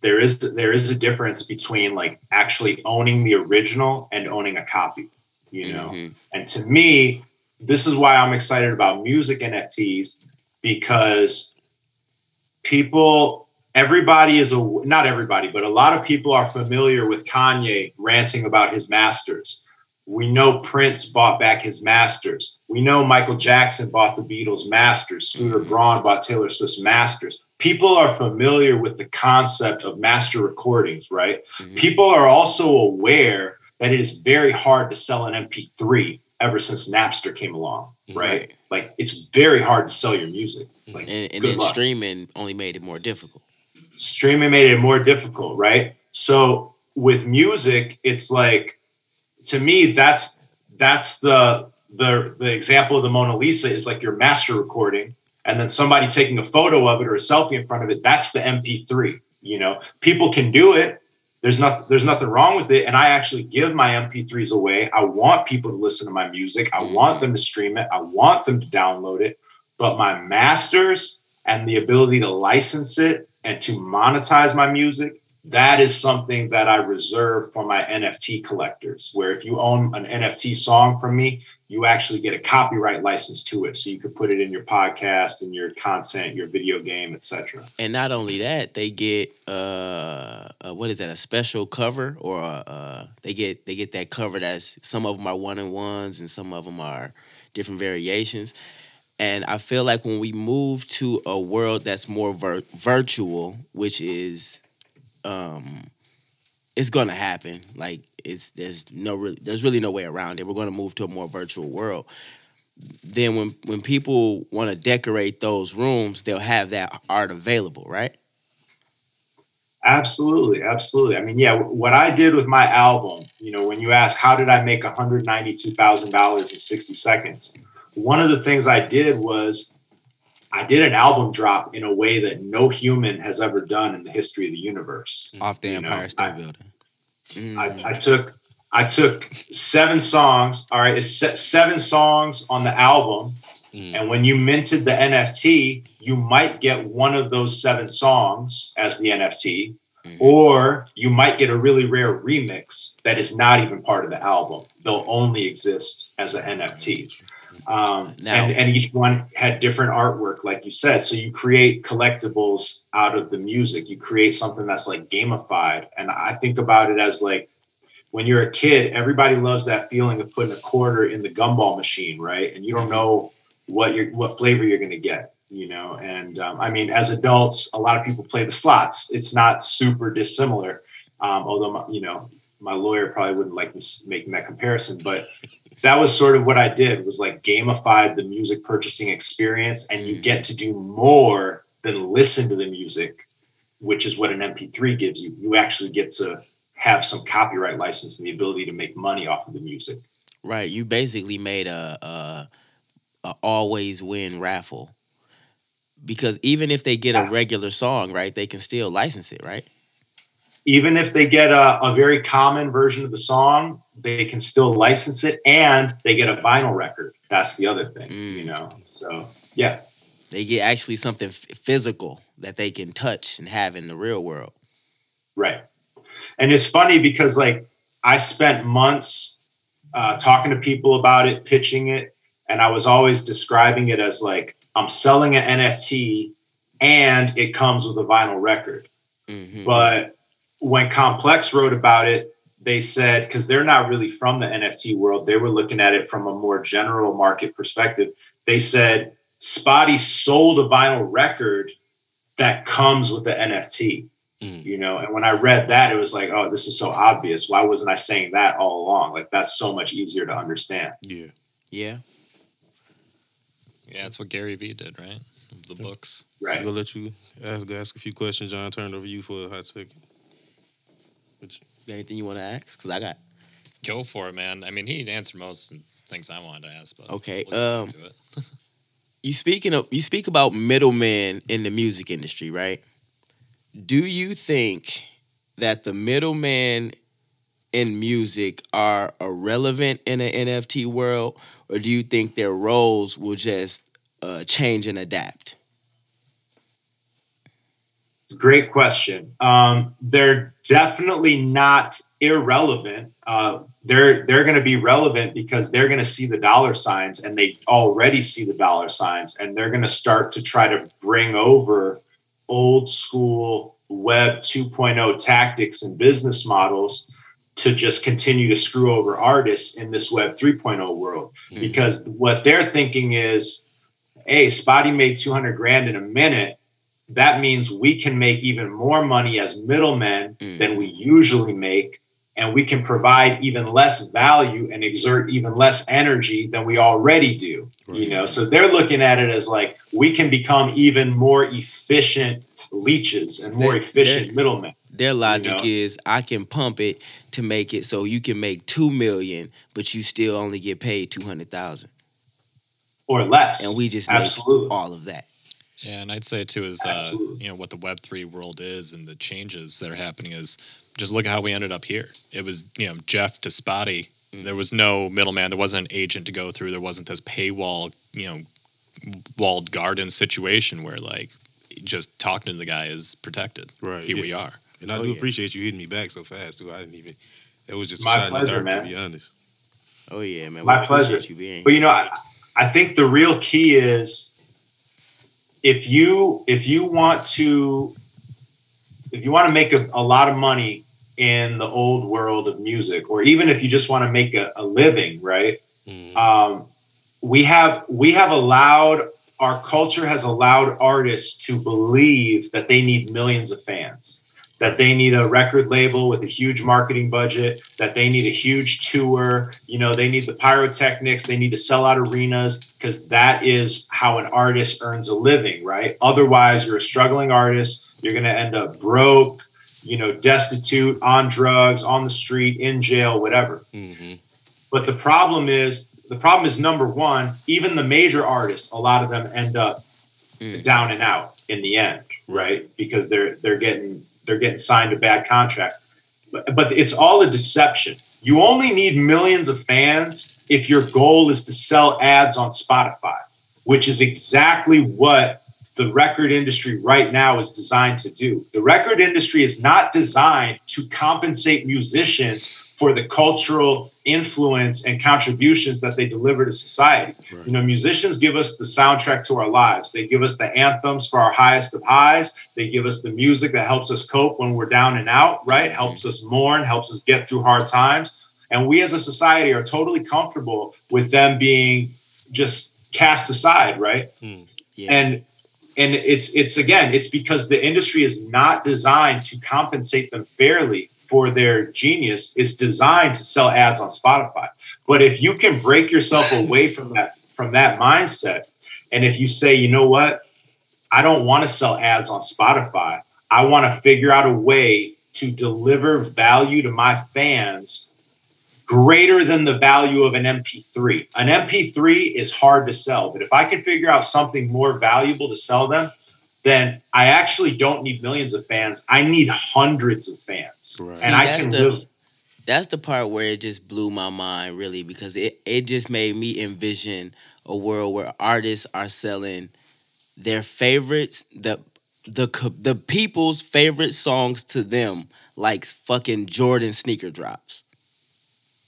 there is a difference between like actually owning the original and owning a copy, you know. Mm-hmm. And to me, this is why I'm excited about music NFTs, because a lot of people are familiar with Kanye ranting about his masters. We know Prince bought back his masters. We know Michael Jackson bought the Beatles' masters. Scooter Braun bought Taylor Swift's masters. People are familiar with the concept of master recordings, right? Mm-hmm. People are also aware that it is very hard to sell an MP3. Ever since Napster came along, right? Like, it's very hard to sell your music. Like, and then streaming only made it more difficult. Streaming made it more difficult, right? So with music, it's like, to me, that's the example of the Mona Lisa is like your master recording, and then somebody taking a photo of it or a selfie in front of it. That's the MP3. You know, people can do it. There's nothing wrong with it. And I actually give my MP3s away. I want people to listen to my music. I want them to stream it. I want them to download it. But my masters and the ability to license it and to monetize my music, that is something that I reserve for my NFT collectors, where if you own an NFT song from me, you actually get a copyright license to it. So you could put it in your podcast and your content, your video game, etc. And not only that, they get, a special cover, or they get that cover that's, some of them are one-on-ones and some of them are different variations. And I feel like when we move to a world that's more virtual, which is... it's gonna happen. Like there's really no way around it. We're gonna move to a more virtual world. Then when people want to decorate those rooms, they'll have that art available, right? Absolutely. I mean, yeah, what I did with my album, you know, when you ask, how did I make $192,000 in 60 seconds? One of the things I did was I did an album drop in a way that no human has ever done in the history of the universe. Off the Empire State Building. I took seven songs. All right. It's seven songs on the album. And when you minted the NFT, you might get one of those seven songs as the NFT, or you might get a really rare remix that is not even part of the album. They'll only exist as an NFT. And each one had different artwork, like you said. So you create collectibles out of the music. You create something that's like gamified. And I think about it as like, when you're a kid, everybody loves that feeling of putting a quarter in the gumball machine, right? And you don't know what flavor you're going to get, you know? And I mean, as adults, a lot of people play the slots. It's not super dissimilar. Although, my lawyer probably wouldn't like me making that comparison, but that was sort of what I did, was like gamified the music purchasing experience. And you get to do more than listen to the music, which is what an MP3 gives you. You actually get to have some copyright license and the ability to make money off of the music. Right. You basically made a always win raffle, because even if they get a regular song, right, they can still license it, right? Even if they get a very common version of the song, they can still license it, and they get a vinyl record. That's the other thing, you know? So, yeah. They get actually something physical that they can touch and have in the real world. Right. And it's funny because, like, I spent months talking to people about it, pitching it, and I was always describing it as like, I'm selling an NFT and it comes with a vinyl record. Mm-hmm. But when Complex wrote about it, they said, because they're not really from the NFT world, they were looking at it from a more general market perspective. They said, Spotty sold a vinyl record that comes with the NFT, you know? And when I read that, it was like, oh, this is so obvious. Why wasn't I saying that all along? Like, that's so much easier to understand. Yeah. Yeah, that's what Gary Vee did, right? The books. Right. I'm going to let you ask a few questions, John. Turn it over to you for a hot second. Anything you want to ask? Because I got... Go for it, man. I mean, he answered most things I wanted to ask. But okay. We'll get into it. You speak about middlemen in the music industry, right? Do you think that the middlemen in music are irrelevant in an NFT world, or do you think their roles will just change and adapt? Great question. They're definitely not irrelevant. They're going to be relevant because they're going to see the dollar signs, and they already see the dollar signs, and they're going to start to try to bring over old school Web 2.0 tactics and business models to just continue to screw over artists in this Web 3.0 world. Because what they're thinking is, hey, Spotty made $200,000 in a minute. That means we can make even more money as middlemen than we usually make. And we can provide even less value and exert even less energy than we already do. Right. You know, so they're looking at it as like, we can become even more efficient leeches and more efficient middlemen. Their logic is, I can pump it to make it so you can make $2 million, but you still only get paid $200,000. Or less. And we just make all of that. Yeah, and I'd say, too, is what the Web3 world is and the changes that are happening is, just look at how we ended up here. It was, Jeff to Spotty. There was no middleman. There wasn't an agent to go through. There wasn't this paywall, walled garden situation where, like, just talking to the guy is protected. Right. Here we are. And I do appreciate you hitting me back so fast, too. I didn't even... That was just my pleasure, man. To be honest. Oh, yeah, man. My pleasure. You being. But, I think the real key is if you want to make a lot of money in the old world of music, or even if you just want to make a living, right? We have allowed... Our culture has allowed artists to believe that they need millions of fans, that they need a record label with a huge marketing budget, that they need a huge tour, they need the pyrotechnics, they need to sell out arenas, because that is how an artist earns a living, right? Otherwise, you're a struggling artist, you're going to end up broke, you know, destitute, on drugs, on the street, in jail, whatever. Mm-hmm. But the problem is number one, even the major artists, a lot of them end up down and out in the end, right? Because they're getting signed to bad contracts. But it's all a deception. You only need millions of fans if your goal is to sell ads on Spotify, which is exactly what the record industry right now is designed to do. The record industry is not designed to compensate musicians for the cultural influence and contributions that they deliver to society. Right. You know, musicians give us the soundtrack to our lives. They give us the anthems for our highest of highs. They give us the music that helps us cope when we're down and out, right? Helps us mourn, helps us get through hard times. And we as a society are totally comfortable with them being just cast aside, right? Yeah. And it's again, it's because the industry is not designed to compensate them fairly for their genius. It's designed to sell ads on Spotify. But if you can break yourself away from that mindset, and if you say, you know what, I don't want to sell ads on Spotify. I want to figure out a way to deliver value to my fans greater than the value of an MP3. An MP3 is hard to sell, but if I can figure out something more valuable to sell them, then I actually don't need millions of fans. I need hundreds of fans. Right. See, and I can live. That's the part where it just blew my mind, really, because it just made me envision a world where artists are selling their favorites, the people's favorite songs to them, like fucking Jordan sneaker drops.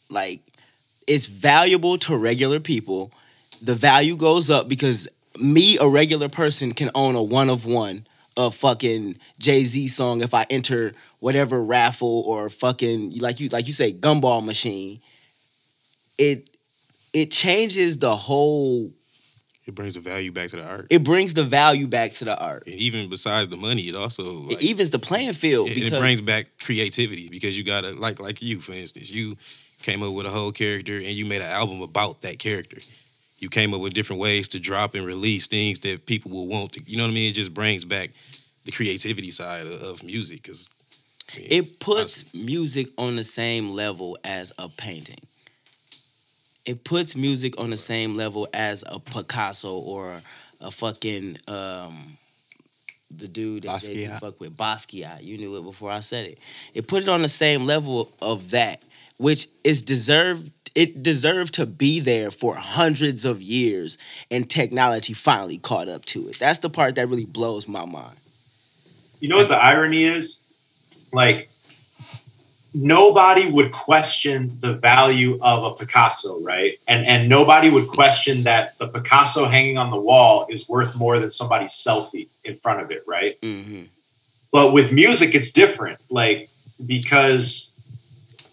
Like, it's valuable to regular people. The value goes up because me, a regular person, can own a one-of-one of fucking Jay-Z song if I enter whatever raffle or fucking, like you say, gumball machine. It changes the whole... It brings the value back to the art. It brings the value back to the art. And even besides the money, it also... Like, it evens the playing field. And it brings back creativity because you gotta... Like you, for instance, you came up with a whole character and you made an album about that character. You came up with different ways to drop and release things that people will want to, you know what I mean? It just brings back the creativity side of music. Cause, I mean, it puts music on the same level as a painting. It puts music on the same level as a Picasso or a fucking, the dude that they fuck with, Basquiat. You knew it before I said it. It put it on the same level of that, which is deserved. It deserved to be there for hundreds of years, and technology finally caught up to it. That's the part that really blows my mind. You know what the irony is? Like, nobody would question the value of a Picasso, right? And nobody would question that the Picasso hanging on the wall is worth more than somebody's selfie in front of it, right? Mm-hmm. But with music, it's different. Like, because...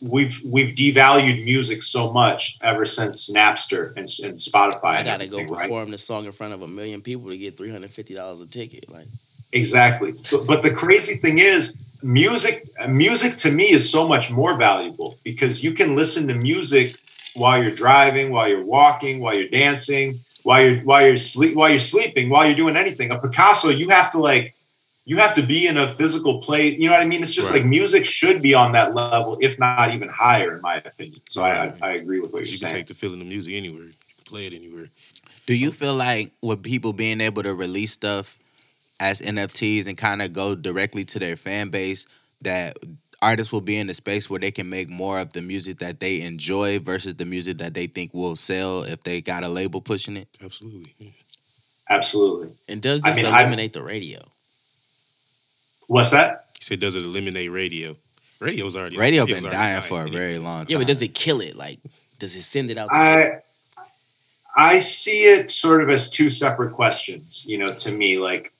We've devalued music so much ever since Napster and Spotify. I gotta go perform the song in front of 1 million people to get $350 a ticket. Like, exactly. But the crazy thing is, music to me is so much more valuable because you can listen to music while you're driving, while you're walking, while you're dancing, while you're sleeping, while you're doing anything. A Picasso, you have to be in a physical place. You know what I mean? It's just right. Like music should be on that level, if not even higher, in my opinion. So I agree with what you're saying. You can take the feeling of music anywhere. You can play it anywhere. Do you feel like with people being able to release stuff as NFTs and kind of go directly to their fan base, that artists will be in a space where they can make more of the music that they enjoy versus the music that they think will sell if they got a label pushing it? Absolutely. Yeah. Absolutely. And does this eliminate the radio? What's that? He said, does it eliminate radio? Radio been dying for a very long time. Yeah, but does it kill it? Like, does it send it out? I see it sort of as two separate questions, you know, to me. Like,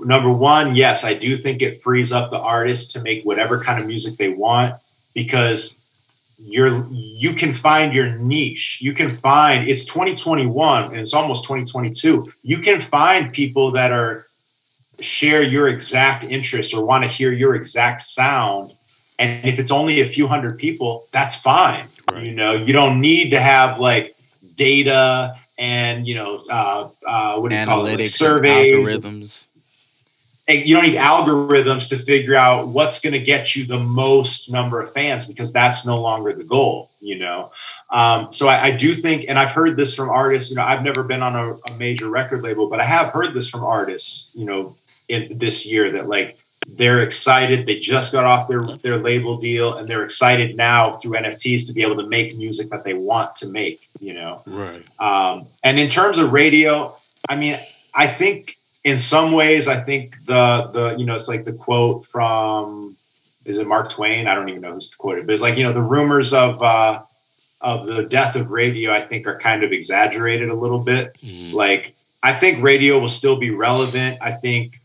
number one, yes, I do think it frees up the artists to make whatever kind of music they want because you can find your niche. You can find, it's 2021 and it's almost 2022. You can find people that are, share your exact interest or want to hear your exact sound. And if it's only a few hundred people, that's fine. Right. You know, you don't need to have like data and, you know, what do you call it? Like surveys. Algorithms. you don't need algorithms to figure out what's going to get you the most number of fans, because that's no longer the goal, you know? So I do think, and I've heard this from artists, you know, I've never been on a major record label, but I have heard this from artists, you know, in this year, that like, they're excited. They just got off their label deal, and they're excited now through NFTs to be able to make music that they want to make, you know? Right. And in terms of radio, I mean, I think in some ways, I think the, you know, it's like the quote from, is it Mark Twain? I don't even know who's quoted, but it's like, you know, the rumors of the death of radio, I think, are kind of exaggerated a little bit. Mm-hmm. Like, I think radio will still be relevant. I think,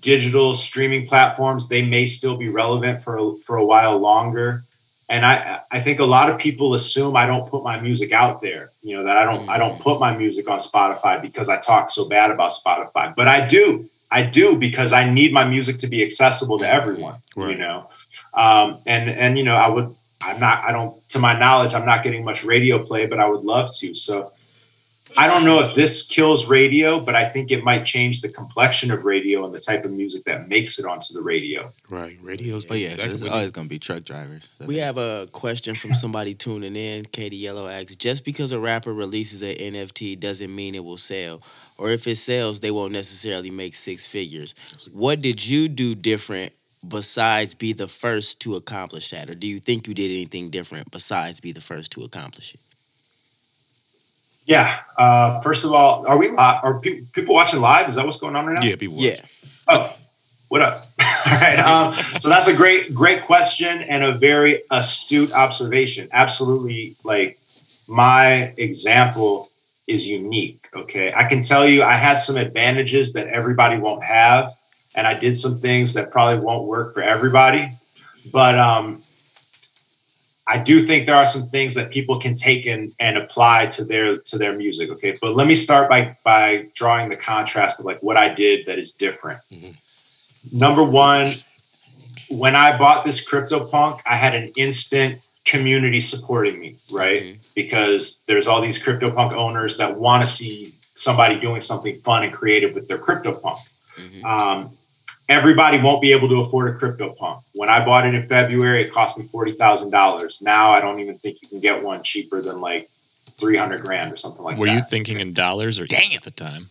digital streaming platforms, they may still be relevant for a while longer. And I think a lot of people assume I don't put my music out there, you know, that I don't put my music on Spotify because I talk so bad about Spotify, but I do because I need my music to be accessible to everyone, right. You know? And, you know, to my knowledge, I'm not getting much radio play, but I would love to. So, I don't know if this kills radio, but I think it might change the complexion of radio and the type of music that makes it onto the radio. Right. Radio's like, yeah, there's always going to be truck drivers. We have a question from somebody tuning in. Katie Yellow asks, just because a rapper releases an NFT doesn't mean it will sell. Or if it sells, they won't necessarily make six figures. What did you do different besides be the first to accomplish that? Or do you think you did anything different besides be the first to accomplish it? Yeah. First of all, are we live? Are people watching live? Is that what's going on right now? Yeah, people. Yeah. Oh, what up? All right. So that's a great question and a very astute observation. Absolutely. Like, my example is unique. Okay. I can tell you, I had some advantages that everybody won't have, and I did some things that probably won't work for everybody, but, I do think there are some things that people can take and apply to their music. Okay. But let me start by drawing the contrast of like what I did that is different. Mm-hmm. Number one, when I bought this CryptoPunk, I had an instant community supporting me, right? Mm-hmm. Because there's all these CryptoPunk owners that want to see somebody doing something fun and creative with their CryptoPunk. Mm-hmm. Everybody won't be able to afford a CryptoPunk. When I bought it in February, it cost me $40,000. Now I don't even think you can get one cheaper than like $300,000 or something like that. Were you thinking in dollars or dang at the time?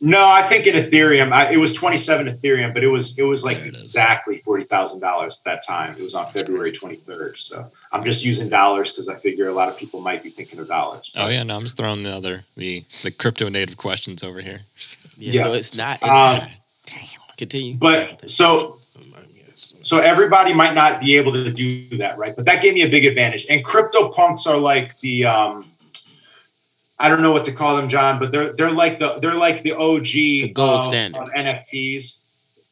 No, I think in Ethereum. It was 27 Ethereum, but it was like exactly $40,000 at that time. It was on February 23rd. So I'm just using dollars because I figure a lot of people might be thinking of dollars. Oh yeah, no, I'm just throwing the crypto native questions over here. Yeah. So it's not damn. Continue. But so everybody might not be able to do that, right? But that gave me a big advantage. And CryptoPunks are like the I don't know what to call them, John, but they're like the OG, the gold standard of NFTs.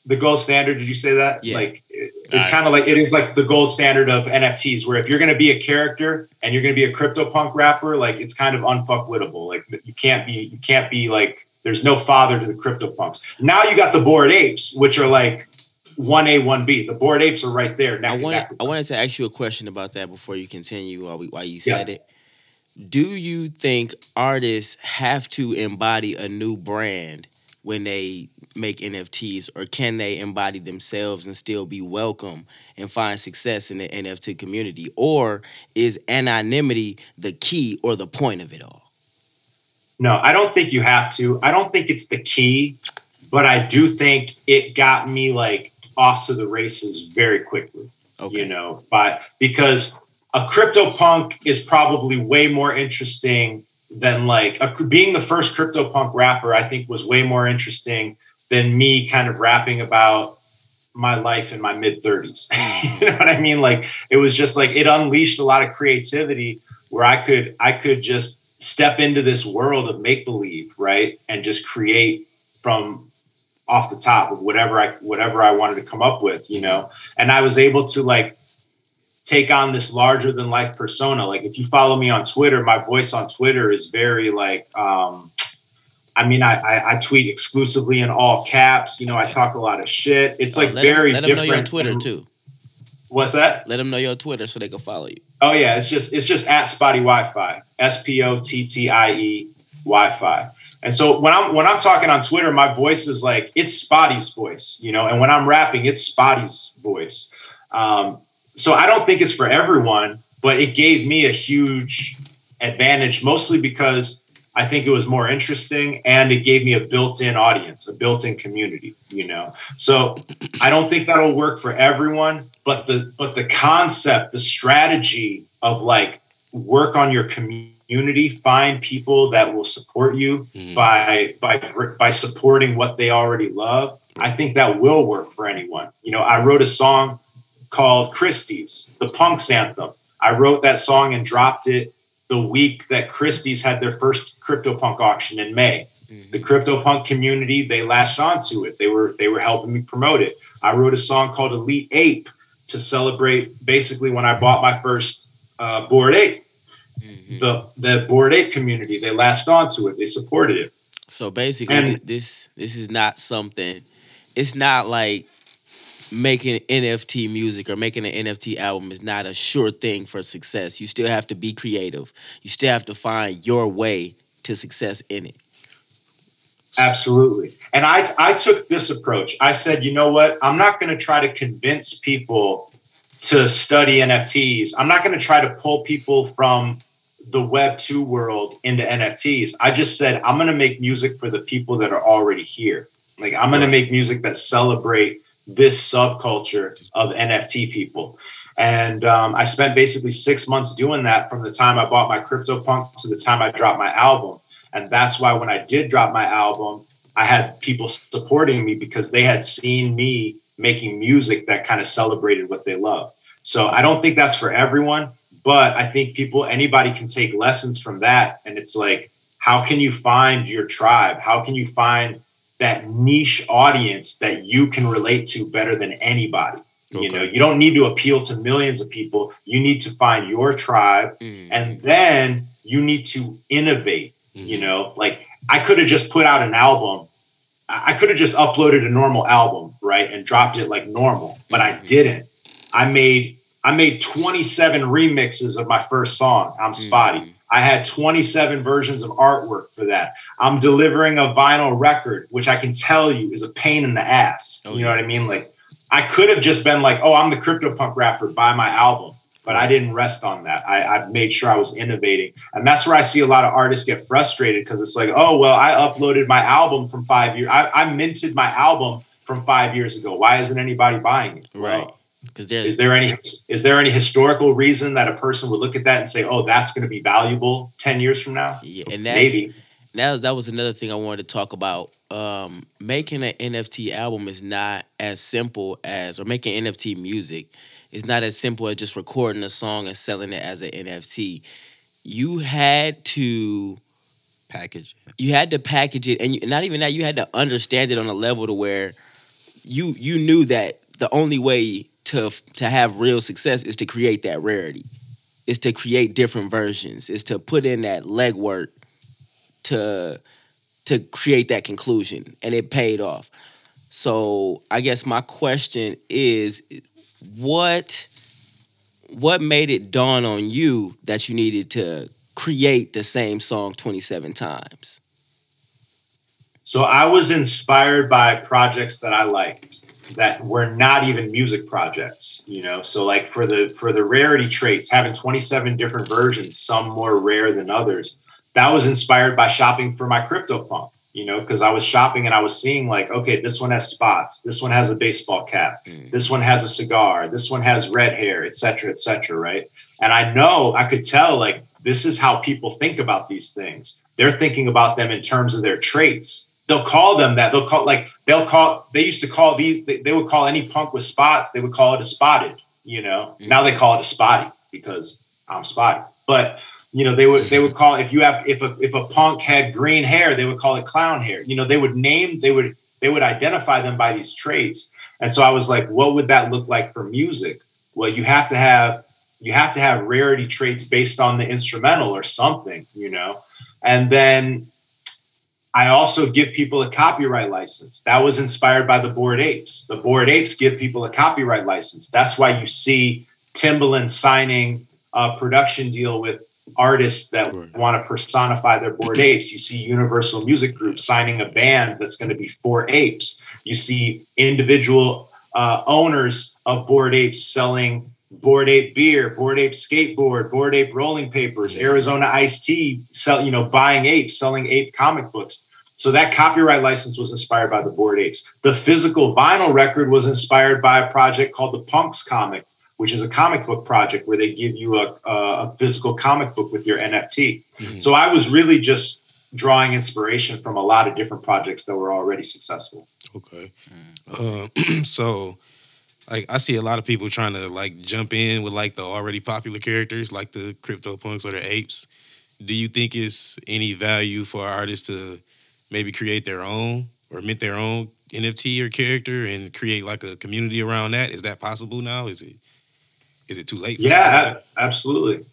The gold standard, did you say that? Yeah. Like it's kind of like it is like the gold standard of NFTs, where if you're going to be a character and you're going to be a CryptoPunk rapper, like it's kind of unfuckwittable. Like you can't be like, there's no father to the CryptoPunks. Now you got the Bored Apes, which are like 1A, 1B. The Bored Apes are right there. Now I wanted to ask you a question about that before you continue while you said it. Do you think artists have to embody a new brand when they make NFTs, or can they embody themselves and still be welcome and find success in the NFT community? Or is anonymity the key or the point of it all? No, I don't think you have to. I don't think it's the key, but I do think it got me like off to the races very quickly. Okay. You know, because a CryptoPunk is probably way more interesting than like being the first CryptoPunk rapper. I think was way more interesting than me kind of rapping about my life in my mid-30s. You know what I mean? Like it was just like it unleashed a lot of creativity where I could just step into this world of make-believe, right? And just create from off the top of whatever I wanted to come up with, you know? And I was able to like take on this larger than life persona. Like if you follow me on Twitter, my voice on Twitter is very like, I tweet exclusively in all caps. You know, I talk a lot of shit. It's like very different. Let them know your Twitter too. What's that? Let them know your Twitter so they can follow you. Oh yeah, it's just at Spottie Wi-Fi, SPOTTIE Wi-Fi. And so when I'm talking on Twitter, my voice is like, it's Spotty's voice, you know, and when I'm rapping, it's Spotty's voice. So I don't think it's for everyone, but it gave me a huge advantage, mostly because I think it was more interesting and it gave me a built-in audience, a built-in community, you know? So I don't think that'll work for everyone, but the concept, the strategy of like work on your community, find people that will support you by supporting what they already love. I think that will work for anyone. You know, I wrote a song called Christie's, the Punk's Anthem. I wrote that song and dropped it the week that Christie's had their first CryptoPunk auction in May. Mm-hmm. The CryptoPunk community, they latched onto it. They were helping me promote it. I wrote a song called Elite Ape to celebrate basically when I bought my first Bored Ape. Mm-hmm. The Bored Ape community, they latched onto it. They supported it. So basically, and this is not something. It's not like making NFT music or making an NFT album is not a sure thing for success. You still have to be creative. You still have to find your way to success in it. Absolutely. And I took this approach. I said, you know what? I'm not going to try to convince people to study NFTs. I'm not going to try to pull people from the Web 2 world into NFTs. I just said, I'm going to make music for the people that are already here. Like, I'm going to make music that celebrate this subculture of NFT people. And I spent basically 6 months doing that from the time I bought my CryptoPunk to the time I dropped my album. And that's why when I did drop my album, I had people supporting me because they had seen me making music that kind of celebrated what they love. So I don't think that's for everyone, but I think anybody can take lessons from that. And it's like, how can you find your tribe? How can you find that niche audience that you can relate to better than anybody? Okay. You know, you don't need to appeal to millions of people. You need to find your tribe, and then you need to innovate. You know, like I could have just put out an album. I could have just uploaded a normal album, right, and dropped it like normal, but I didn't. I made 27 remixes of my first song, I'm Spotty. I had 27 versions of artwork for that. I'm delivering a vinyl record, which I can tell you is a pain in the ass. You know what I mean? Like, I could have just been like, oh, I'm the CryptoPunk rapper, buy my album. But I didn't rest on that. I made sure I was innovating. And that's where I see a lot of artists get frustrated because it's like, oh, well, I uploaded my album from 5 years. I minted my album from 5 years ago. Why isn't anybody buying it? Right. Is there any historical reason that a person would look at that and say, "Oh, that's going to be valuable 10 years from now"? Yeah, and maybe. Now that was another thing I wanted to talk about. Making an NFT album is not as simple as, or making NFT music is not as simple as just recording a song and selling it as an NFT. You had to package it. You had to package it, and not even that. You had to understand it on a level to where you knew that the only way to have real success is to create that rarity, is to create different versions, is to put in that legwork to create that conclusion, and it paid off. So I guess my question is, what made it dawn on you that you needed to create the same song 27 times? So I was inspired by projects that I liked that were not even music projects, you know? So like for the rarity traits, having 27 different versions, some more rare than others, that was inspired by shopping for my CryptoPunk, you know, because I was shopping and I was seeing like, okay, this one has spots. This one has a baseball cap. This one has a cigar. This one has red hair, et cetera, right? And I could tell like, this is how people think about these things. They're thinking about them in terms of their traits. They'll call them that. They used to call these, they would call any punk with spots, they would call it a spotted, you know. Now they call it a spotty because I'm spotty. But, you know, they would call, if a punk had green hair, they would call it clown hair. You know, they would identify them by these traits. And so I was like, what would that look like for music? Well, you have to have rarity traits based on the instrumental or something, you know. And then I also give people a copyright license. That was inspired by the Bored Apes. The Bored Apes give people a copyright license. That's why you see Timbaland signing a production deal with artists that want to personify their bored apes. You see Universal Music Group signing a band that's going to be for apes. You see individual owners of bored apes selling Bored Ape beer, Bored Ape skateboard, Bored Ape rolling papers, Arizona Iced Tea, buying apes, selling ape comic books. So that copyright license was inspired by the Bored Apes. The physical vinyl record was inspired by a project called the Punks Comic, which is a comic book project where they give you a physical comic book with your NFT. Mm-hmm. So I was really just drawing inspiration from a lot of different projects that were already successful. Okay. So I see a lot of people trying to jump in with the already popular characters, like the CryptoPunks or the apes. Do you think it's any value for artists to maybe create their own or mint their own NFT or character and create a community around that? Is that possible now? Is it too late? Yeah, absolutely.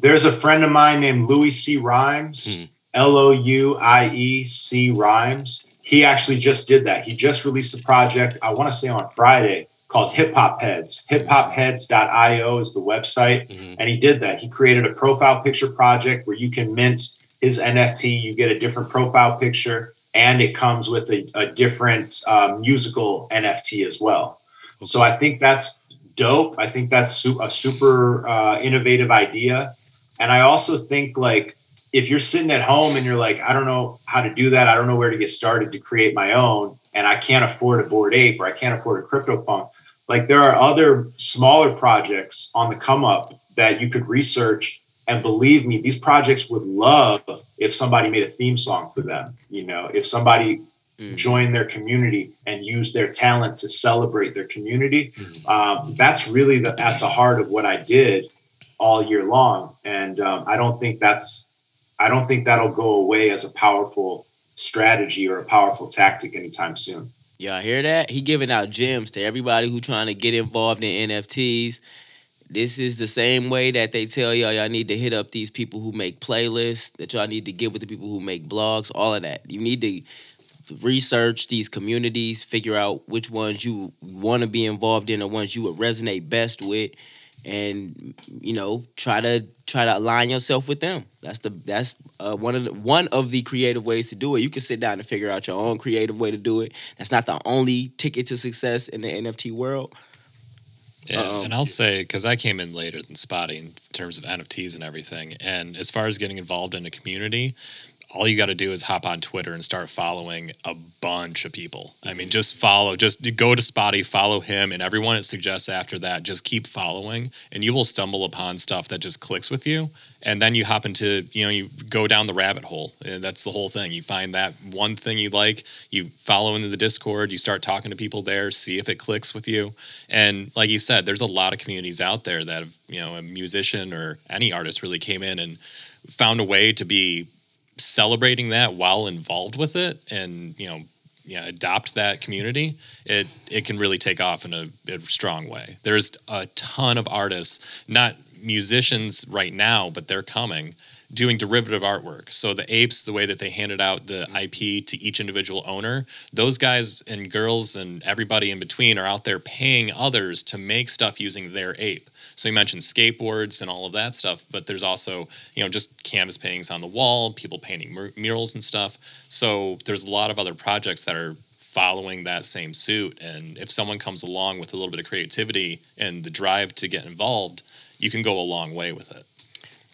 There's a friend of mine named Louis C. Rhymes, Louie C. Rhymes. He actually just did that. He just released a project, I want to say on Friday, called Hip Hop Heads. Hiphopheads.io is the website. Mm-hmm. And he did that. He created a profile picture project where you can mint his NFT. You get a different profile picture and it comes with a different musical NFT as well. Okay. So I think that's dope. I think that's a super innovative idea. And I also think if you're sitting at home and you're I don't know how to do that. I don't know where to get started to create my own. And I can't afford a Bored Ape or I can't afford a CryptoPunk. There are other smaller projects on the come up that you could research. And believe me, these projects would love if somebody made a theme song for them. If somebody joined their community and used their talent to celebrate their community. That's really at the heart of what I did all year long. And I don't think that'll go away as a powerful strategy or a powerful tactic anytime soon. Y'all hear that? He giving out gems to everybody who's trying to get involved in NFTs. This is the same way that they tell y'all need to hit up these people who make playlists, that y'all need to get with the people who make blogs, all of that. You need to research these communities, figure out which ones you want to be involved in or ones you would resonate best with, and try to align yourself with them. That's one of the creative ways to do it. You can sit down and figure out your own creative way to do it. That's not the only ticket to success in the NFT world. Yeah, and I'll say, because I came in later than Spotty in terms of NFTs and everything, and as far as getting involved in a community, all you got to do is hop on Twitter and start following a bunch of people. I mean, just go to Spotty, follow him, and everyone it suggests after that, just keep following, and you will stumble upon stuff that just clicks with you. And then you hop into, you go down the rabbit hole. And that's the whole thing. You find that one thing you like, you follow into the Discord, you start talking to people there, see if it clicks with you. And like you said, there's a lot of communities out there that, a musician or any artist really came in and found a way to be celebrating that while involved with it and, adopt that community, it can really take off in a strong way. There's a ton of artists, not musicians right now, but they're coming, doing derivative artwork. So the apes, the way that they handed out the IP to each individual owner, those guys and girls and everybody in between are out there paying others to make stuff using their ape. So you mentioned skateboards and all of that stuff, but there's also, just canvas paintings on the wall, people painting murals and stuff. So there's a lot of other projects that are following that same suit. And if someone comes along with a little bit of creativity and the drive to get involved, you can go a long way with it.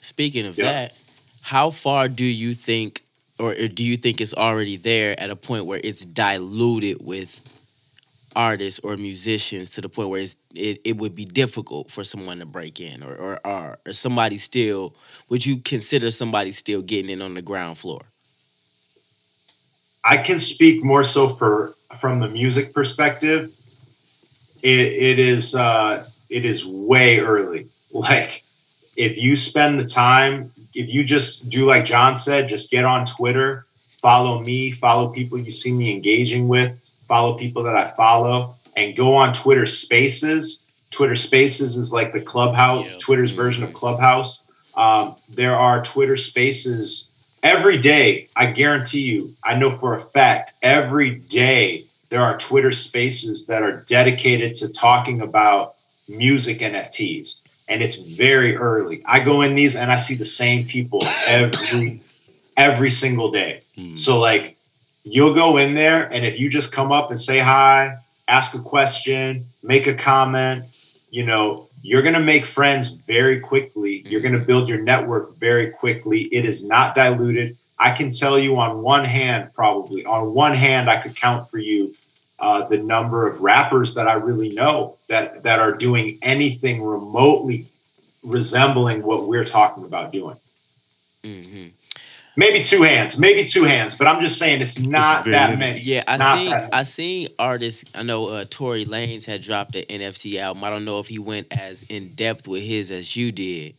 Speaking of that, how far do you think, or do you think it's already there at a point where it's diluted with artists or musicians to the point where it would be difficult for someone to break in, or somebody still, would you consider somebody still getting in on the ground floor? I can speak more so from the music perspective. It is way early. If you spend the time, if you just do like John said, just get on Twitter, follow me, follow people you see me engaging with, follow people that I follow, and go on Twitter Spaces. Twitter Spaces is like the Clubhouse, Twitter's version of Clubhouse. There are Twitter Spaces every day. I guarantee you, I know for a fact, every day there are Twitter Spaces that are dedicated to talking about music NFTs. and it's very early. I go in these and I see the same people every single day. Mm. So like you'll go in there and if you just come up and say hi, ask a question, make a comment, you know, you're going to make friends very quickly. You're going to build your network very quickly. It is not diluted. I can tell you on one hand, I could count for you the number of rappers that I really know that are doing anything remotely resembling what we're talking about doing. Mm-hmm. Maybe two hands, but I'm just saying it's not that many. Yeah, I seen artists. I know Tory Lanez had dropped the NFT album. I don't know if he went as in depth with his as you did.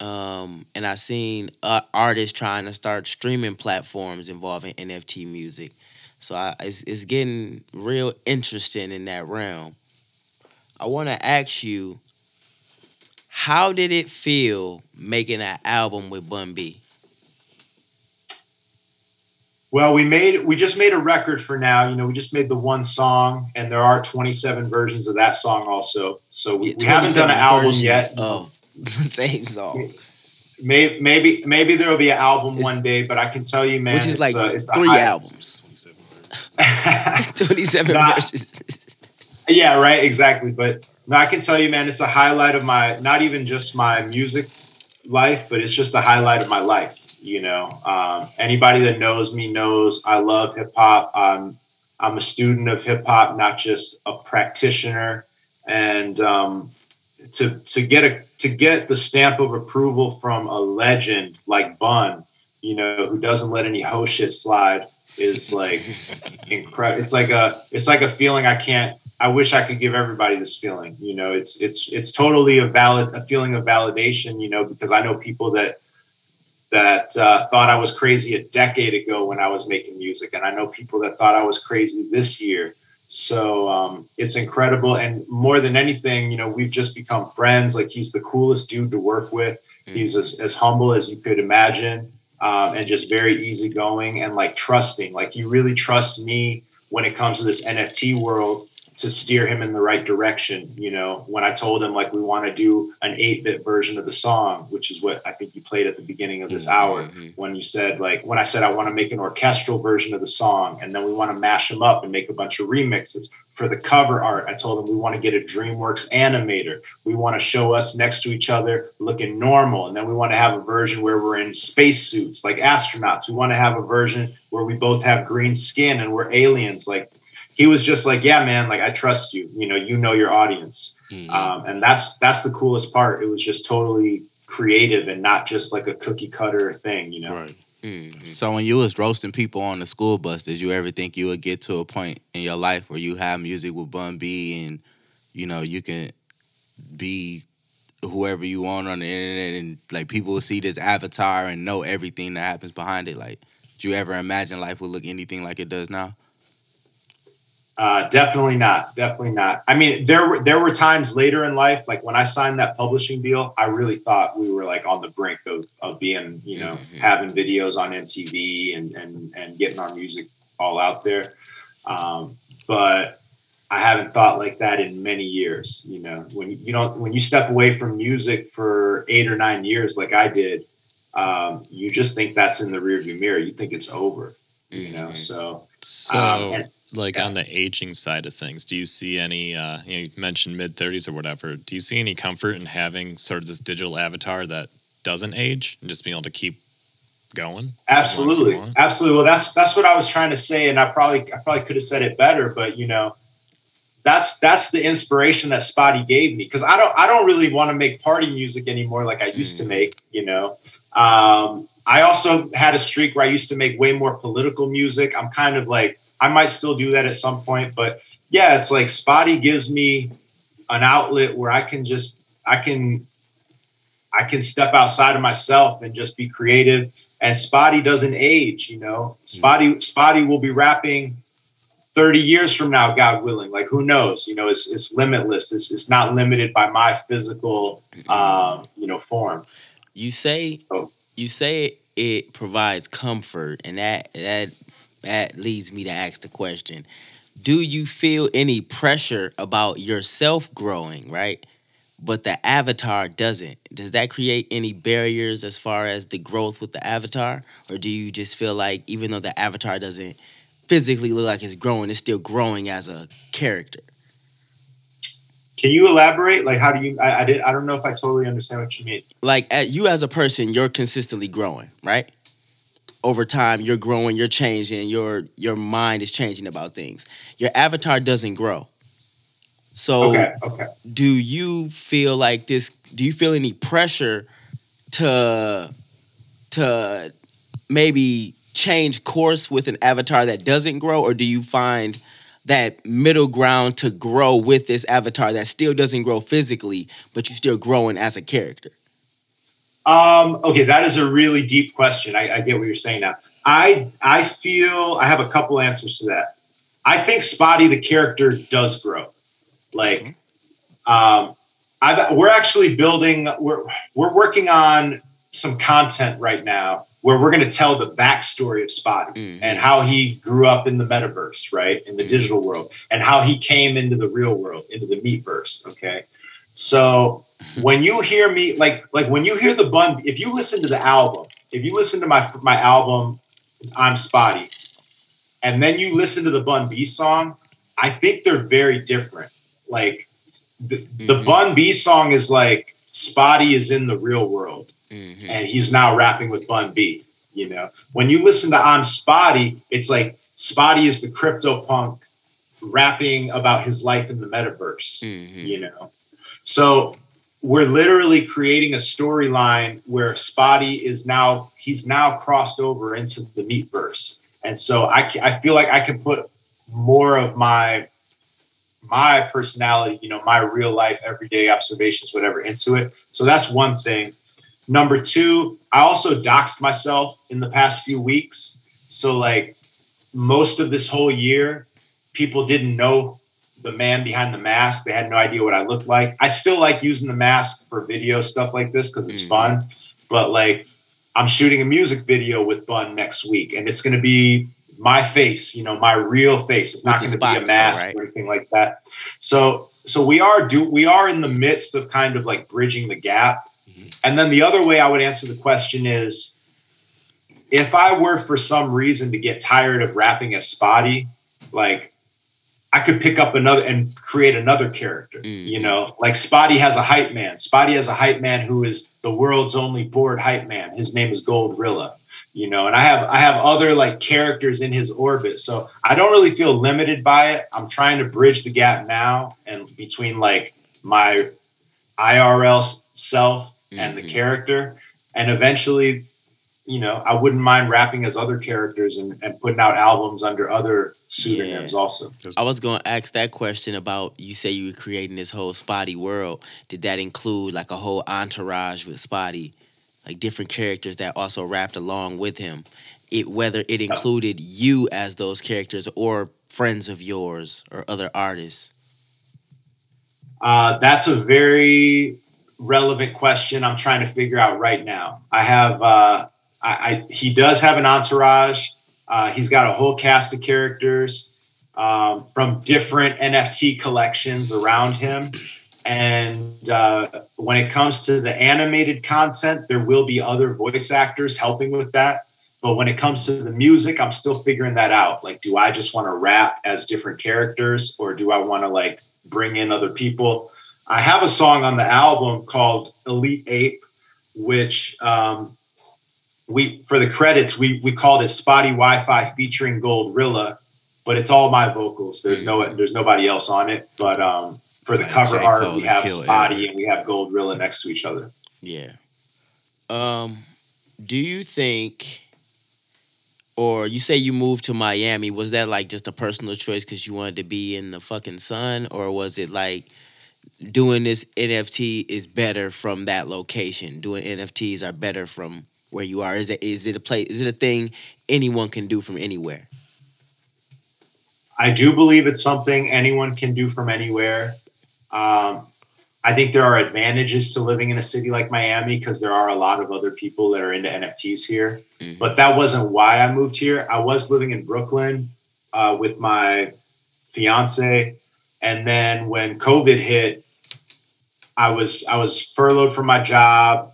And I seen artists trying to start streaming platforms involving NFT music. So it's getting real interesting in that realm. I want to ask you, how did it feel making an album with Bun B? Well, we just made a record for now. You know, we just made the one song, and there are 27 versions of that song also. So we haven't done an album yet of the same song. Maybe there'll be an album one day, but I can tell you, man, which is like it's three albums, 27 versions. Yeah, right, exactly. But no, I can tell you, man, it's a highlight of my not even just my music life, but it's just a highlight of my life. You know, anybody that knows me knows I love hip hop. I'm a student of hip hop, not just a practitioner. And to get the stamp of approval from a legend like Bun, you know, who doesn't let any ho shit slide, is like incredible. It's like a feeling I wish I could give everybody this feeling. You know, it's totally a feeling of validation. You know, because I know people that thought I was crazy a decade ago when I was making music. And I know people that thought I was crazy this year. So it's incredible. And more than anything, you know, we've just become friends. Like he's the coolest dude to work with. He's as humble as you could imagine and just very easygoing and like trusting. Like he really trusts me when it comes to this NFT world to steer him in the right direction. You know, when I told him like we want to do an 8-bit version of the song, which is what I think you played at the beginning of this hour, when you said like, when I said, I want to make an orchestral version of the song and then we want to mash them up and make a bunch of remixes for the cover art. I told him we want to get a DreamWorks animator. We want to show us next to each other looking normal. And then we want to have a version where we're in spacesuits, like astronauts. We want to have a version where we both have green skin and we're aliens. Like, he was just like, yeah, man, like I trust you, you know, your audience. Mm-hmm. And that's the coolest part. It was just totally creative and not just like a cookie cutter thing, you know? Right. Mm-hmm. So when you was roasting people on the school bus, did you ever think you would get to a point in your life where you have music with Bun B and, you know, you can be whoever you want on the internet and like people will see this avatar and know everything that happens behind it? Like, did you ever imagine life would look anything like it does now? Definitely not. I mean, there were times later in life, like when I signed that publishing deal, I really thought we were like on the brink of being, you know, having videos on MTV and getting our music all out there. But I haven't thought like that in many years. You know, when you step away from music for 8 or 9 years, like I did, you just think that's in the rearview mirror. You think it's over, you know? So on the aging side of things, do you see any, you mentioned mid-30s or whatever, do you see any comfort in having sort of this digital avatar that doesn't age and just being able to keep going? Absolutely. Well, that's what I was trying to say, and I probably could have said it better, but, you know, that's the inspiration that Spotty gave me, because I don't really want to make party music anymore like I used to make, you know. I also had a streak where I used to make way more political music. I'm kind of like, I might still do that at some point, but yeah, it's like Spotty gives me an outlet where I can step outside of myself and just be creative. And Spotty doesn't age, you know. Spotty will be rapping 30 years from now, God willing. Like who knows? You know, it's limitless. It's not limited by my physical, form. You say it provides comfort, and that leads me to ask the question, do you feel any pressure about yourself growing, right? but the avatar doesn't. Does that create any barriers as far as the growth with the avatar? Or do you just feel like even though the avatar doesn't physically look like it's growing, it's still growing as a character? Can you elaborate? Like, how do you, I don't know if I totally understand what you mean. Like, you as a person, you're consistently growing, right? Over time, you're growing, you're changing, your mind is changing about things. Your avatar doesn't grow. So do you feel like this, do you feel any pressure to maybe change course with an avatar that doesn't grow? Or do you find that middle ground to grow with this avatar that still doesn't grow physically, but you're still growing as a character? Okay, that is a really deep question. I get what you're saying now. I feel I have a couple answers to that. I think Spotty, the character, does grow. Like, we're actually building, we're working on some content right now where we're going to tell the backstory of Spotty and how he grew up in the metaverse, right? In the digital world, and how he came into the real world, into the meatverse. Okay. So when you hear me, like when you hear the Bun, if you listen to the album, if you listen to my album, I'm Spotty, and then you listen to the Bun B song, I think they're very different. Like the Bun B song is like Spotty is in the real world. Mm-hmm. And he's now rapping with Bun B, you know. When you listen to I'm Spotty, it's like Spotty is the crypto punk rapping about his life in the metaverse, you know. So we're literally creating a storyline where Spotty is now, he's now crossed over into the meatverse. And so I feel like I can put more of my personality, you know, my real life, everyday observations, whatever, into it. So that's one thing. Number two, I also doxed myself in the past few weeks. So like most of this whole year, people didn't know the man behind the mask. They had no idea what I looked like. I still like using the mask for video stuff like this because it's fun. But like I'm shooting a music video with Bun next week, and it's going to be my face, you know, my real face. It's not going to be a mask though, right? Or anything like that. So we are in the midst of kind of like bridging the gap. And then the other way I would answer the question is, if I were for some reason to get tired of rapping as Spotty, like I could pick up another and create another character, you know, like Spotty has a hype man. Spotty has a hype man who is the world's only bored hype man. His name is Goldrilla, you know, and I have other like characters in his orbit. So I don't really feel limited by it. I'm trying to bridge the gap now and between like my IRL self and the character, and eventually, you know, I wouldn't mind rapping as other characters and putting out albums under other pseudonyms also. I was going to ask that question about, you say you were creating this whole Spotty world. Did that include like a whole entourage with Spotty, like different characters that also rapped along with him? Whether it included you as those characters or friends of yours or other artists? That's a very relevant question I'm trying to figure out right now. I have, he does have an entourage. He's got a whole cast of characters from different NFT collections around him. And when it comes to the animated content, there will be other voice actors helping with that. But when it comes to the music, I'm still figuring that out. Like, do I just want to rap as different characters, or do I want to like bring in other people? I have a song on the album called Elite Ape, which for the credits, we called it Spotty Wi-Fi featuring Goldrilla, but it's all my vocals. There's nobody else on it. But for the cover art, we have Spotty and we have Goldrilla next to each other. Yeah. Do you think, or you say you moved to Miami, was that like just a personal choice because you wanted to be in the fucking sun, or was it like doing this NFT is better from that location? Doing NFTs are better from where you are. Is it a place? Is it a thing anyone can do from anywhere? I do believe it's something anyone can do from anywhere. I think there are advantages to living in a city like Miami because there are a lot of other people that are into NFTs here. Mm-hmm. But that wasn't why I moved here. I was living in Brooklyn with my fiance. And then when COVID hit, I was furloughed from my job.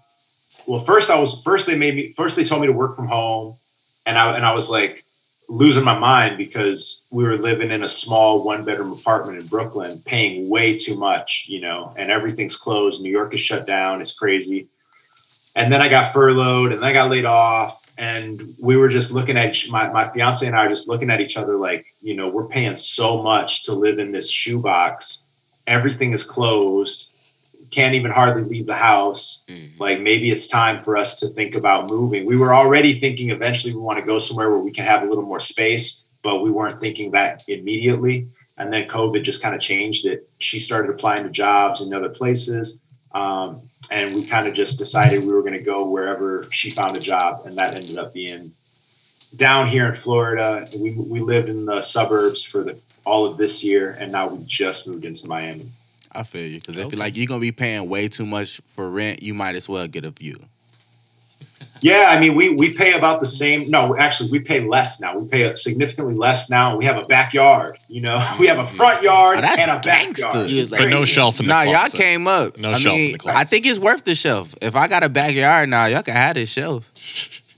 Well, first they told me to work from home, and I was like losing my mind because we were living in a small 1-bedroom apartment in Brooklyn, paying way too much, and everything's closed. New York is shut down. It's crazy. And then I got furloughed and then I got laid off. And we were just looking at my fiance and I were just looking at each other like, we're paying so much to live in this shoebox. Everything is closed. Can't even hardly leave the house. Mm-hmm. Like maybe it's time for us to think about moving. We were already thinking eventually we want to go somewhere where we can have a little more space, but we weren't thinking that immediately. And then COVID just kind of changed it. She started applying to jobs in other places. And we kind of just decided we were going to go wherever she found a job. And that ended up being down here in Florida. We lived in the suburbs for all of this year. And now we just moved into Miami. I feel you. Because I feel like you're going to be paying way too much for rent. You might as well get a view. Yeah, I mean, we pay about the same. No, actually, we pay less now. We pay significantly less now. We have a backyard, We have a front yard and a backyard. But no shelf in the closet. No, y'all came up. No shelf in the closet. I think it's worth the shelf. If I got a backyard now, y'all can have this shelf.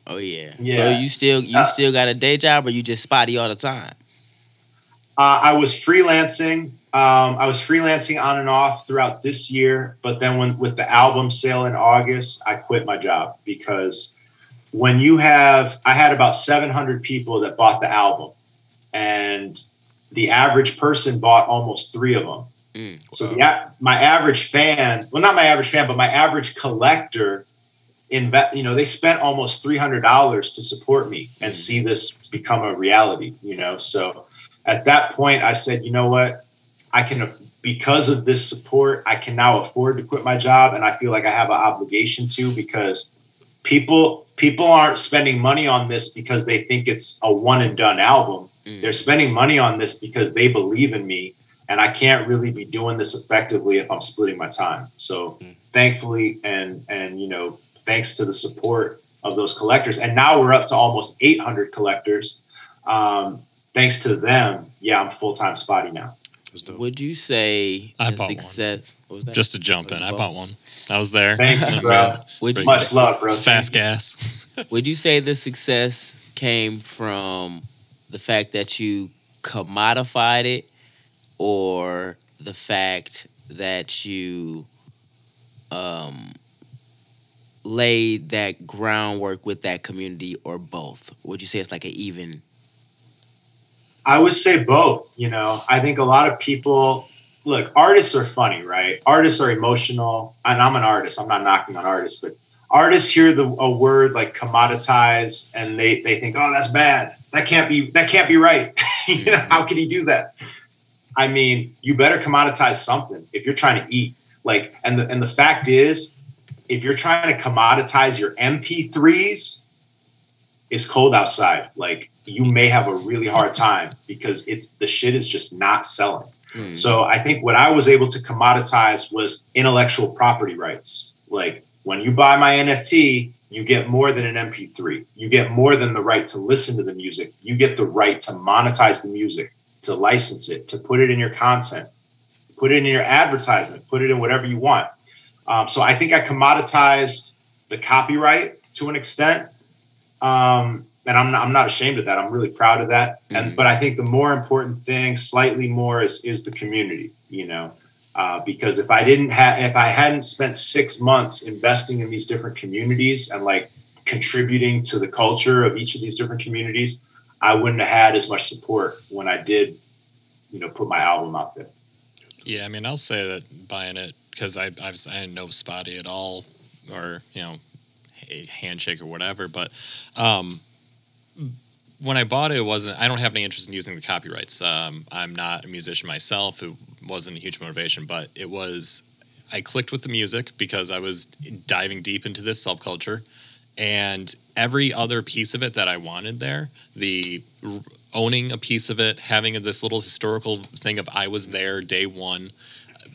Oh, yeah. So you still got a day job or you just spotty all the time? I was freelancing. On and off throughout this year, but then with the album sale in August, I quit my job because I had about 700 people that bought the album, and the average person bought almost 3 of them. Mm, so my average collector, they spent almost $300 to support me and see this become a reality. So at that point, I said, you know what? Because of this support, I can now afford to quit my job. And I feel like I have an obligation to, because people aren't spending money on this because they think it's a one and done album. Mm. They're spending money on this because they believe in me, and I can't really be doing this effectively if I'm splitting my time. So thankfully, and thanks to the support of those collectors. And now we're up to almost 800 collectors. Thanks to them. Yeah. I'm full-time spotty now. Would you say I bought success? One. What was that? Just to jump in, I bought one. I was there. Thank you, bro. Much love, bro. Fast gas. Would you say the success came from the fact that you commodified it, or the fact that you laid that groundwork with that community, or both? Would you say it's like an even? I would say both. I think a lot of people, look, artists are funny, right? Artists are emotional, and I'm an artist. I'm not knocking on artists, but artists hear a word like commoditize, and they think, oh, that's bad. That can't be right. How can he do that? I mean, you better commoditize something if you're trying to eat. Like, and the fact is, if you're trying to commoditize your MP3s, it's cold outside. Like, you may have a really hard time because the shit is just not selling. Mm. So I think what I was able to commoditize was intellectual property rights. Like, when you buy my NFT, you get more than an MP3. You get more than the right to listen to the music. You get the right to monetize the music, to license it, to put it in your content, put it in your advertisement, put it in whatever you want. So I think I commoditized the copyright to an extent. And I'm not ashamed of that. I'm really proud of that. Mm-hmm. But I think the more important thing, slightly more, is the community, because if I hadn't spent 6 months investing in these different communities and like contributing to the culture of each of these different communities, I wouldn't have had as much support when I did, put my album out there. Yeah. I mean, I'll say that buying it, cause I didn't know spotty at all, or, a handshake or whatever. But, when I bought it, I don't have any interest in using the copyrights. I'm not a musician myself. It wasn't a huge motivation, but I clicked with the music because I was diving deep into this subculture, and every other piece of it that I wanted there, the owning a piece of it, having this little historical thing of I was there day one,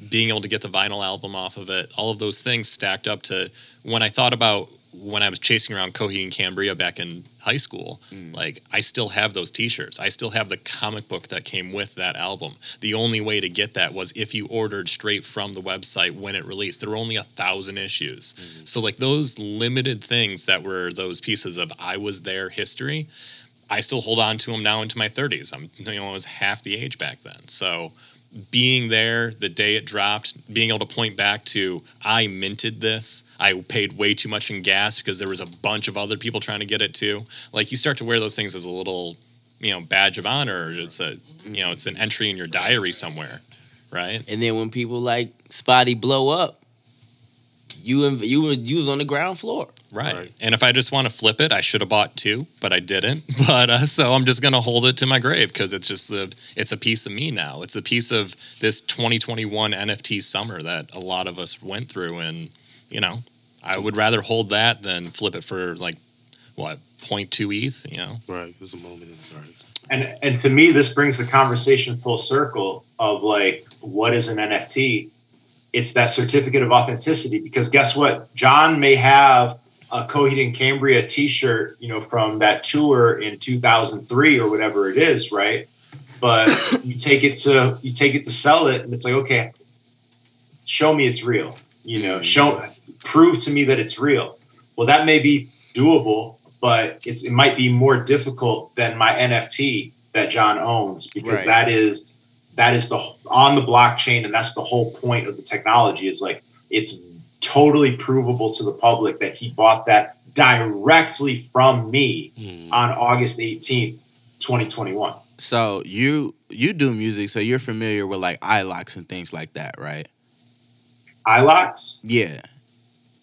being able to get the vinyl album off of it, all of those things stacked up to when I thought about when I was chasing around Coheed and Cambria back in high school, like, I still have those t-shirts. I still have the comic book that came with that album. The only way to get that was if you ordered straight from the website when it released. There were only 1,000 issues. So, like, those limited things that were those pieces of I was there history, I still hold on to them now into my 30s. I was half the age back then. So being there the day it dropped, being able to point back to, I minted this, I paid way too much in gas because there was a bunch of other people trying to get it too. Like, you start to wear those things as a little, badge of honor. It's a, it's an entry in your diary somewhere, right? And then when people like Spotty blow up, you was on the ground floor. Right. And if I just want to flip it, I should have bought two, but I didn't. But so I'm just going to hold it to my grave because it's just it's a piece of me now. It's a piece of this 2021 NFT summer that a lot of us went through. And, I would rather hold that than flip it for, like, what, 0.2 ETH, Right. It was a moment in time. And to me, this brings the conversation full circle of, like, what is an NFT? It's that certificate of authenticity, because guess what? John may have a Coheed and Cambria t-shirt, from that tour in 2003 or whatever it is, right? But you take it to sell it, and it's like, okay, show me it's real. Prove to me that it's real. Well, that may be doable, but it might be more difficult than my NFT that John owns, because right. that is the on the blockchain, and that's the whole point of the technology. Is like, it's totally provable to the public that he bought that directly from me on August 18th, 2021. So you do music, so you're familiar with, like, iLocks and things like that, right? iLocks? Yeah.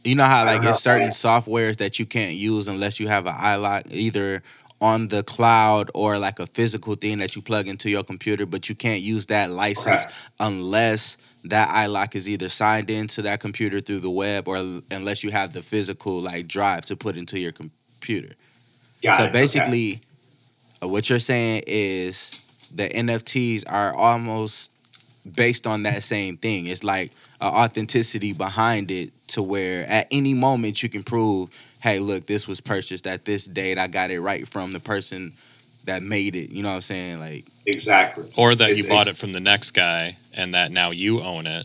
You know how, like, it's certain softwares that you can't use unless you have an iLock, either on the cloud or, like, a physical thing that you plug into your computer, but you can't use that license unless that iLock is either signed into that computer through the web, or unless you have the physical, like, drive to put into your computer. So basically, what you're saying is the NFTs are almost based on that same thing. It's like an authenticity behind it, to where at any moment you can prove, hey, look, this was purchased at this date. I got it right from the person that made it. You know what I'm saying? Like, exactly. Or that you bought it from the next guy, and that now you own it.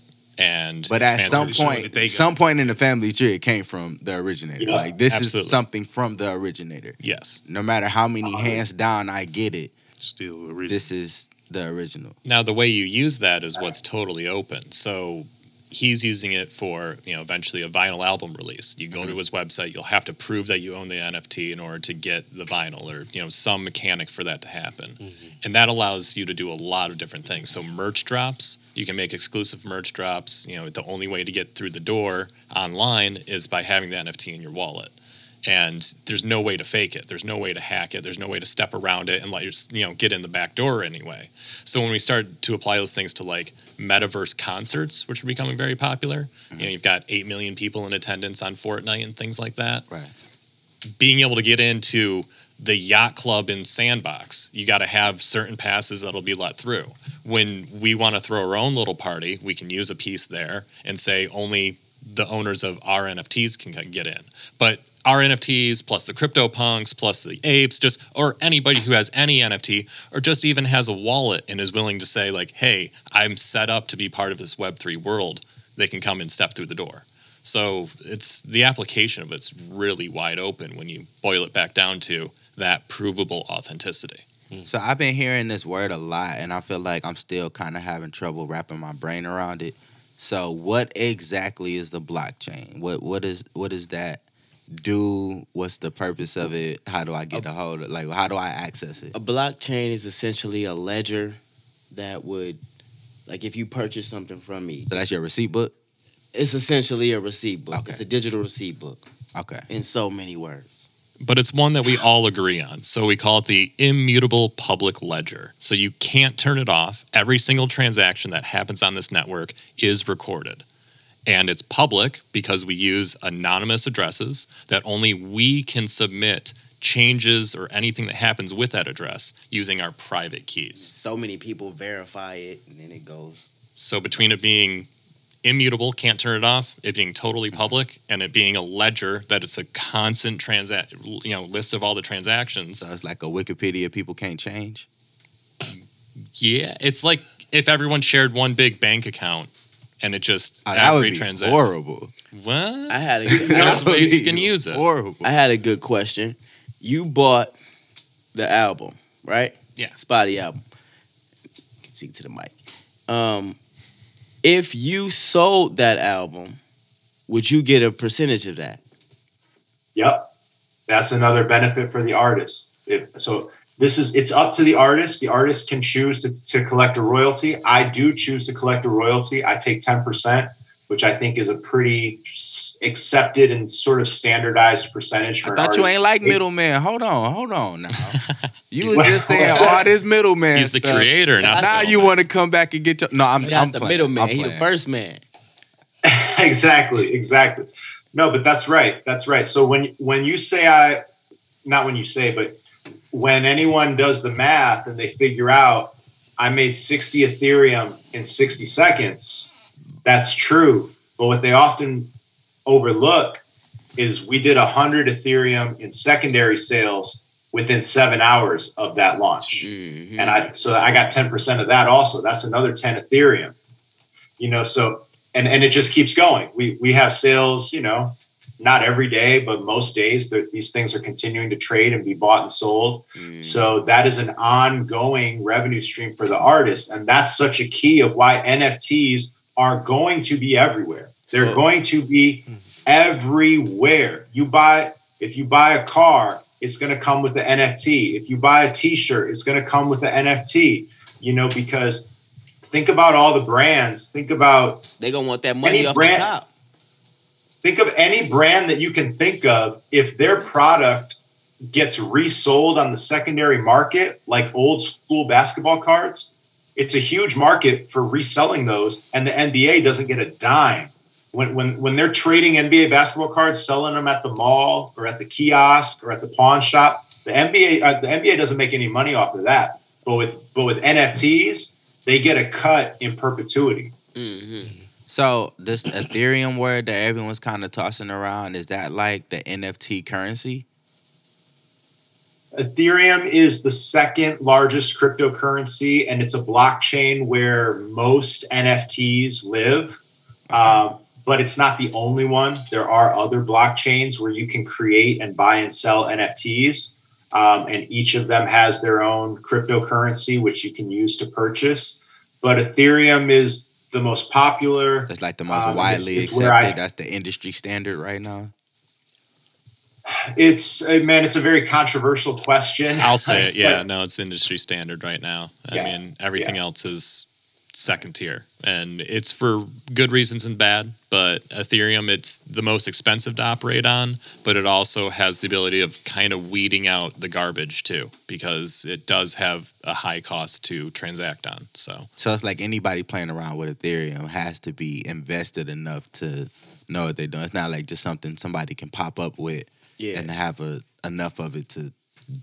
But at some point in the family tree, it came from the originator. Yeah, like, this is something from the originator. Yes. No matter how many hands down I get it, still original. This is the original. Now, the way you use that is what's totally open. So he's using it for, eventually a vinyl album release. You go to his website, you'll have to prove that you own the NFT in order to get the vinyl, or, some mechanic for that to happen. And that allows you to do a lot of different things. So merch drops, you can make exclusive merch drops. The only way to get through the door online is by having the NFT in your wallet. And there's no way to fake it. There's no way to hack it. There's no way to step around it and let you get in the back door anyway. So when we start to apply those things to, like, metaverse concerts, which are becoming very popular, you've got 8 million people in attendance on Fortnite and things like that. Right. Being able to get into the yacht club in Sandbox, you got to have certain passes that'll be let through. When we want to throw our own little party, we can use a piece there and say only the owners of our NFTs can get in. But our NFTs plus the CryptoPunks plus the apes, or anybody who has any NFT, or just even has a wallet and is willing to say, like, hey, I'm set up to be part of this Web3 world, they can come and step through the door. So it's the application of it's really wide open when you boil it back down to that provable authenticity. So I've been hearing this word a lot, and I feel like I'm still kind of having trouble wrapping my brain around it. So what exactly is the blockchain? What is that? What's the purpose of it? How do I get a hold of it? Like, how do I access it? A blockchain is essentially a ledger that would, like, if you purchase something from me. So that's your receipt book? It's essentially a receipt book. Okay. It's a digital receipt book. Okay. In so many words. But it's one that we all agree on. So we call it the immutable public ledger. So you can't turn it off. Every single transaction that happens on this network is recorded. And it's public because we use anonymous addresses that only we can submit changes or anything that happens with that address using our private keys. So many people verify it, and then it goes. So between it being immutable, can't turn it off, it being totally public, and it being a ledger that it's a constant list of all the transactions. So it's like a Wikipedia people can't change. Yeah, it's like if everyone shared one big bank account and it just that would be horrible. What? There's ways you can use it. Horrible. I had a good question. You bought the album, right? Yeah, Spotty album. Speak to the mic. If you sold that album, would you get a percentage of that? Yep. That's another benefit for the artist. It's up to the artist. The artist can choose to collect a royalty. I do choose to collect a royalty. I take 10%, which I think is a pretty accepted and sort of standardized percentage for an artist. I thought you ain't like middleman. Hold on now. You was just saying all this middleman. He's the creator. Now you want to come back and get your... No, I'm the middleman. He's the first man. Exactly. No, but that's right. So when anyone does the math and they figure out I made 60 Ethereum in 60 seconds, that's true. But what they often overlook is we did 100 Ethereum in secondary sales within 7 hours of that launch. Mm-hmm. And I got 10% of that also. That's another 10 Ethereum. So it just keeps going. We have sales, not every day, but most days these things are continuing to trade and be bought and sold. Mm. So that is an ongoing revenue stream for the artist. And that's such a key of why NFTs are going to be everywhere. They're going to be everywhere. If you buy a car, it's going to come with the NFT. If you buy a t-shirt, it's going to come with the NFT, because think about all the brands. They're going to want that money off the top. Think of any brand that you can think of. If their product gets resold on the secondary market, like old school basketball cards, it's a huge market for reselling those. And the NBA doesn't get a dime. When they're trading NBA basketball cards, selling them at the mall or at the kiosk or at the pawn shop, the NBA doesn't make any money off of that. But with NFTs, they get a cut in perpetuity. Mm-hmm. So this Ethereum word that everyone's kind of tossing around, is that like the NFT currency? Ethereum is the second largest cryptocurrency, and it's a blockchain where most NFTs live. Okay. But it's not the only one. There are other blockchains where you can create and buy and sell NFTs. And each of them has their own cryptocurrency, which you can use to purchase. But Ethereum is the most popular. That's like the most widely accepted. That's the industry standard right now. It's a very controversial question. I'll say it. Yeah, no, it's industry standard right now. I mean, everything else is second tier, and it's for good reasons and bad. But Ethereum, it's the most expensive to operate on, but it also has the ability of kind of weeding out the garbage too, because it does have a high cost to transact on. So it's like anybody playing around with Ethereum has to be invested enough to know what they're doing. It's not like just something somebody can pop up with and have enough of it to.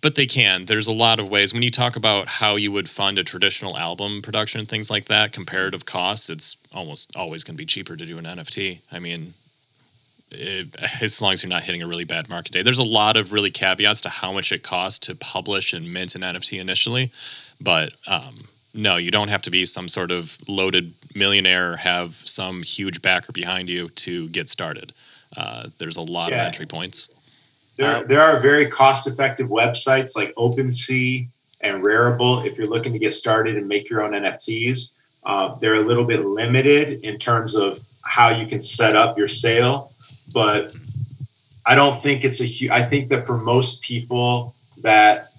But they can. There's a lot of ways. When you talk about how you would fund a traditional album production and things like that, comparative costs, it's almost always going to be cheaper to do an NFT. I mean, as long as you're not hitting a really bad market day. There's a lot of really caveats to how much it costs to publish and mint an NFT initially. But no, you don't have to be some sort of loaded millionaire or have some huge backer behind you to get started. There's a lot of entry points. There are very cost-effective websites like OpenSea and Rarible if you're looking to get started and make your own NFTs. They're a little bit limited in terms of how you can set up your sale, but I don't think it's I think that for most people that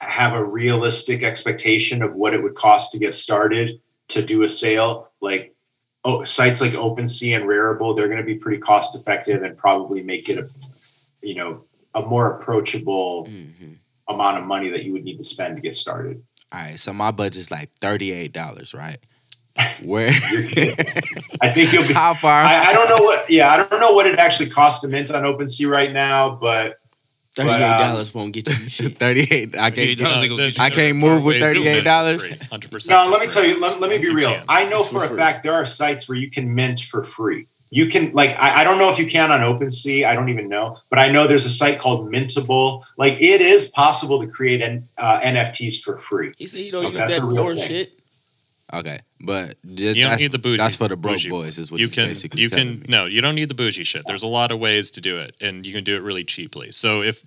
have a realistic expectation of what it would cost to get started to do a sale, sites like OpenSea and Rarible, they're going to be pretty cost-effective and probably make it a more approachable amount of money that you would need to spend to get started. All right. So my budget's like $38, right? Where? I think you'll be. How far? I don't know what it actually costs to mint on OpenSea right now, but $38 won't get you shit. $38. I can't move with $38. 100%. No, let me tell you. Let me be real. I know for a fact there are sites where you can mint for free. You can, like, I don't know if you can on OpenSea. I don't even know, but I know there's a site called Mintable. Like, it is possible to create NFTs for free. He said you don't use that bullshit. Okay, but you don't need the bougie. That's for the broke boys, is what you can basically. You can you don't need the bougie shit. There's a lot of ways to do it, and you can do it really cheaply. So if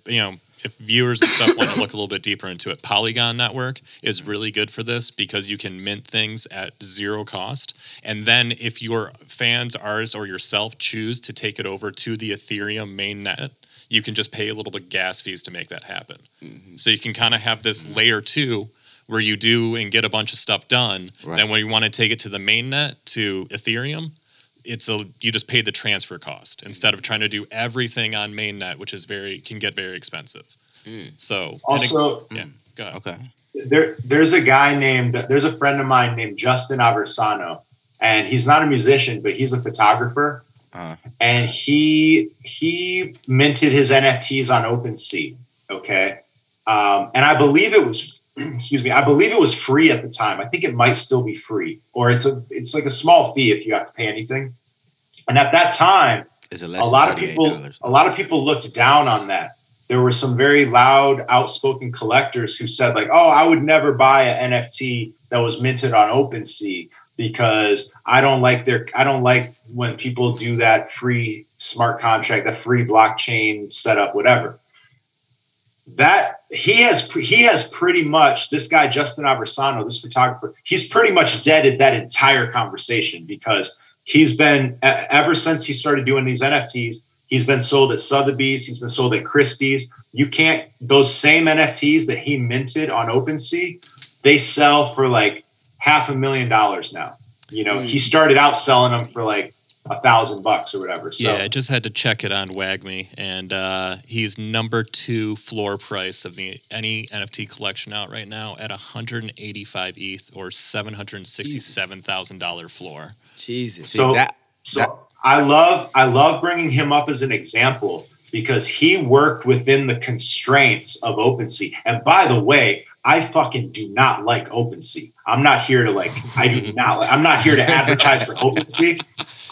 viewers and stuff want to look a little bit deeper into it, Polygon Network is really good for this because you can mint things at zero cost. And then if your fans, artists, or yourself choose to take it over to the Ethereum mainnet, you can just pay a little bit gas fees to make that happen. Mm-hmm. So you can kind of have this layer two where you do and get a bunch of stuff done. Right. Then when you want to take it to the mainnet, to Ethereum, you just pay the transfer cost instead of trying to do everything on mainnet, which is can get very expensive. Mm. So also, go ahead. Okay. There's a friend of mine named Justin Aversano, and he's not a musician, but he's a photographer, and he minted his NFTs on OpenSea. Okay, and I believe it was. Excuse me. I believe it was free at the time. I think it might still be free, or it's like a small fee if you have to pay anything. And at that time, a lot of people looked down on that. There were some very loud, outspoken collectors who said, like, "Oh, I would never buy an NFT that was minted on OpenSea because I don't like when people do that free smart contract, the free blockchain setup, whatever." That he has pretty much, this guy Justin Aversano, this photographer, he's pretty much deaded that entire conversation because he's been, ever since he started doing these NFTs, he's been sold at Sotheby's, he's been sold at Christie's. You can't, those same NFTs that he minted on OpenSea, they sell for like $500,000 now. He started out selling them for like $1,000 or whatever. So. Yeah, I just had to check it on WagMe, and he's number 2 floor price of any NFT collection out right now at 185 ETH or $767,000 floor. Jesus. So I love bringing him up as an example because he worked within the constraints of OpenSea. And by the way, I fucking do not like OpenSea. I'm not here to I'm not here to advertise for OpenSea.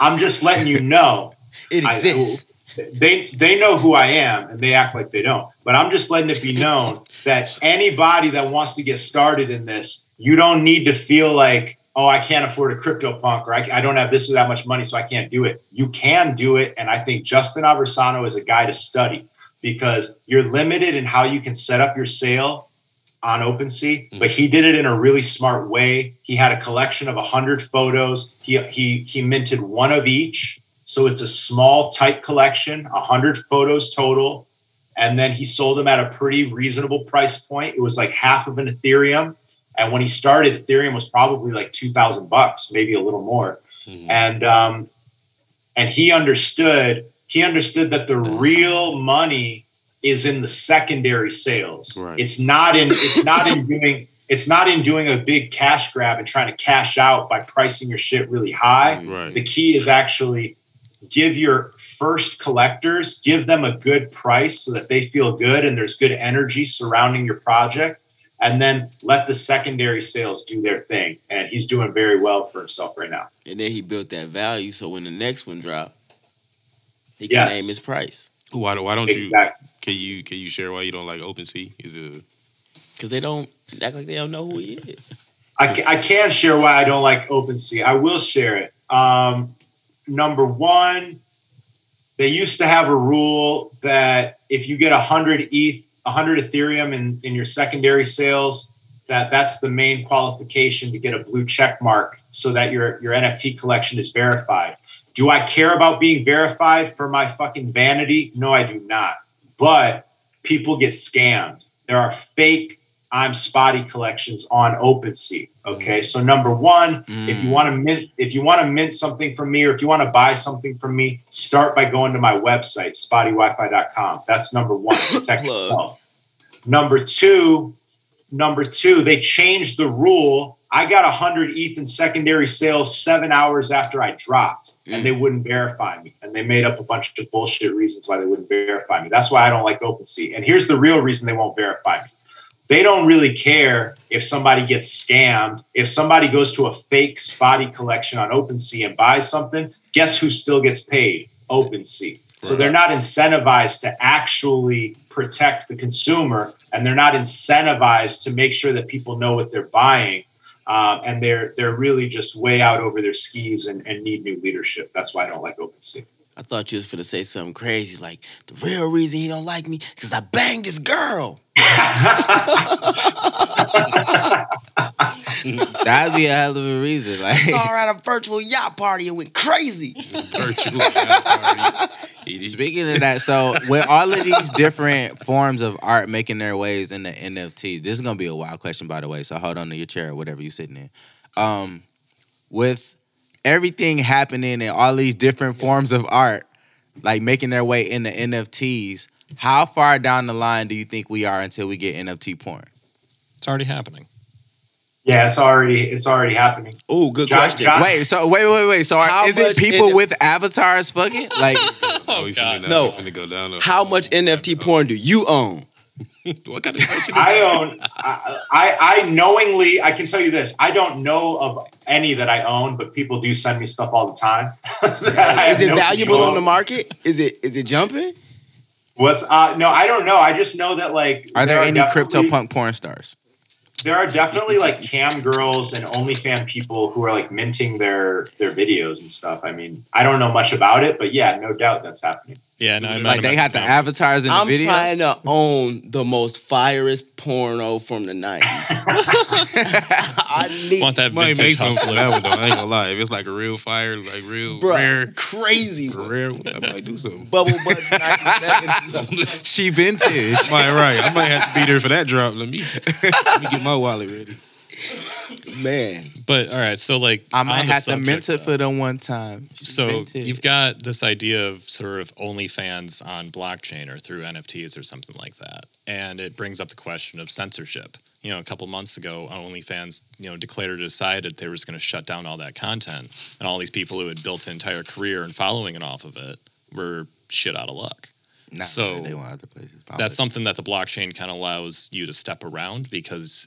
I'm just letting you know it exists. They know who I am and they act like they don't. But I'm just letting it be known that anybody that wants to get started in this, you don't need to feel like, oh, I can't afford a CryptoPunk or I don't have this or that much money, so I can't do it. You can do it. And I think Justin Aversano is a guy to study because you're limited in how you can set up your sale on OpenSea, but he did it in a really smart way. He had a collection of 100 photos. He minted one of each, so it's a small type collection, 100 photos total, and then he sold them at a pretty reasonable price point. It was like half of an Ethereum, and when he started, Ethereum was probably like $2,000, maybe a little more. Mm-hmm. And he understood that the real money is in the secondary sales. Right. It's not in doing a big cash grab and trying to cash out by pricing your shit really high. Right. The key is actually give your first collectors, give them a good price so that they feel good and there's good energy surrounding your project, and then let the secondary sales do their thing. And he's doing very well for himself right now. And then he built that value so when the next one drops, he can name his price. Why don't you? Exactly. Can you share why you don't like OpenSea? Is it because they don't act like they don't know who he is? I can share why I don't like OpenSea. I will share it. Number one, they used to have a rule that if you get 100 ETH, 100 Ethereum in your secondary sales, that's the main qualification to get a blue check mark, so that your NFT collection is verified. Do I care about being verified for my fucking vanity? No, I do not. But people get scammed. There are fake I'm Spotty collections on OpenSea. Okay. So number one, if you want to mint something from me, or if you want to buy something from me, start by going to my website, spottywifi.com. That's number one. Protect yourself. Number two, they changed the rule I got 100 ETH in secondary sales 7 hours after I dropped, and they wouldn't verify me. And they made up a bunch of bullshit reasons why they wouldn't verify me. That's why I don't like OpenSea. And here's the real reason they won't verify me. They don't really care if somebody gets scammed. If somebody goes to a fake spotty collection on OpenSea and buys something, guess who still gets paid? OpenSea. So they're not incentivized to actually protect the consumer, and they're not incentivized to make sure that people know what they're buying. And they're really just way out over their skis and need new leadership. That's why I don't like OpenSea. I thought you was finna say something crazy, like the real reason he don't like me is because I banged his girl. That'd be a hell of a reason. Like, I saw her at a virtual yacht party and went crazy. Virtual yacht party. Speaking of that, so with all of these different forms of art making their ways in the NFTs, this is gonna be a wild question, by the way. So hold on to your chair or whatever you're sitting in. With everything happening in all these different forms of art, like making their way in the NFTs, how far down the line do you think we are until we get NFT porn? It's already happening. Yeah, it's already happening. Oh, good question. Wait. So is it people with avatars fucking? Like, oh God, no. How much NFT porn do you own? What kind of question? I knowingly, I can tell you this. I don't know of any that I own, but people do send me stuff all the time. Is it valuable on the market? Is it jumping? No, I don't know. I just know that, like, are there any crypto punk porn stars? There are definitely like cam girls and OnlyFans people who are like minting their videos and stuff. I mean, I don't know much about it, but yeah, no doubt that's happening. Yeah, no, like they had the avatars in the video. I'm trying to own the most firest porno from the 90s. I need want that money makes sense for that one though. I ain't gonna lie. If it's like a real fire, like real bruh, rare, crazy rare, I might do something. Bubble butt, she vintage. Right. I might have to be there for that drop. Let me get my wallet ready. Man, but all right, so like I might have subject, to mint it for the one time. So you've got this idea of sort of OnlyFans on blockchain or through NFTs or something like that, and it brings up the question of censorship. You know, a couple months ago, OnlyFans, you know, decided they were just going to shut down all that content, and all these people who had built an entire career and following and off of it were shit out of luck. Not so they want other places, that's something that the blockchain kind of allows you to step around because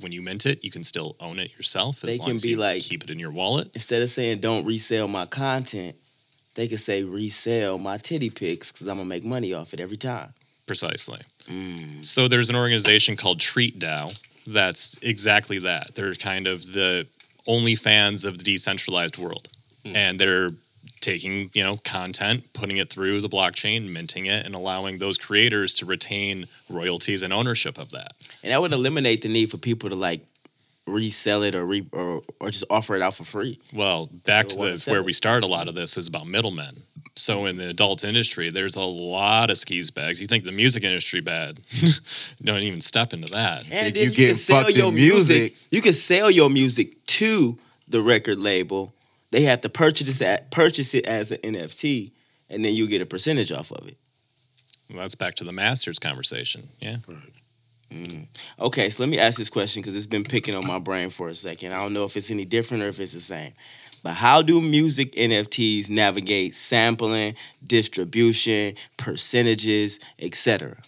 when you mint it, you can still own it yourself. As they long can as be you like keep it in your wallet instead of saying "don't resell my content." They could say "resell my titty pics" because I'm gonna make money off it every time. Precisely. So there's an organization called TreatDAO that's exactly that. They're kind of the OnlyFans of the decentralized world, and they're taking, you know, content, putting it through the blockchain, minting it, and allowing those creators to retain royalties and ownership of that. And that would eliminate the need for people to like resell it or just offer it out for free. Well, back to where we start, a lot of this is about middlemen. So in the adult industry, there's a lot of skis bags. You think the music industry bad? Don't even step into that. And you can sell your music. You can sell your music to the record label. They have to purchase it as an NFT, and then you get a percentage off of it. Well, that's back to the masters conversation. Yeah. Right. Okay, so let me ask this question because it's been picking on my brain for a second. I don't know if it's any different or if it's the same. But how do music NFTs navigate sampling, distribution, percentages, etc.?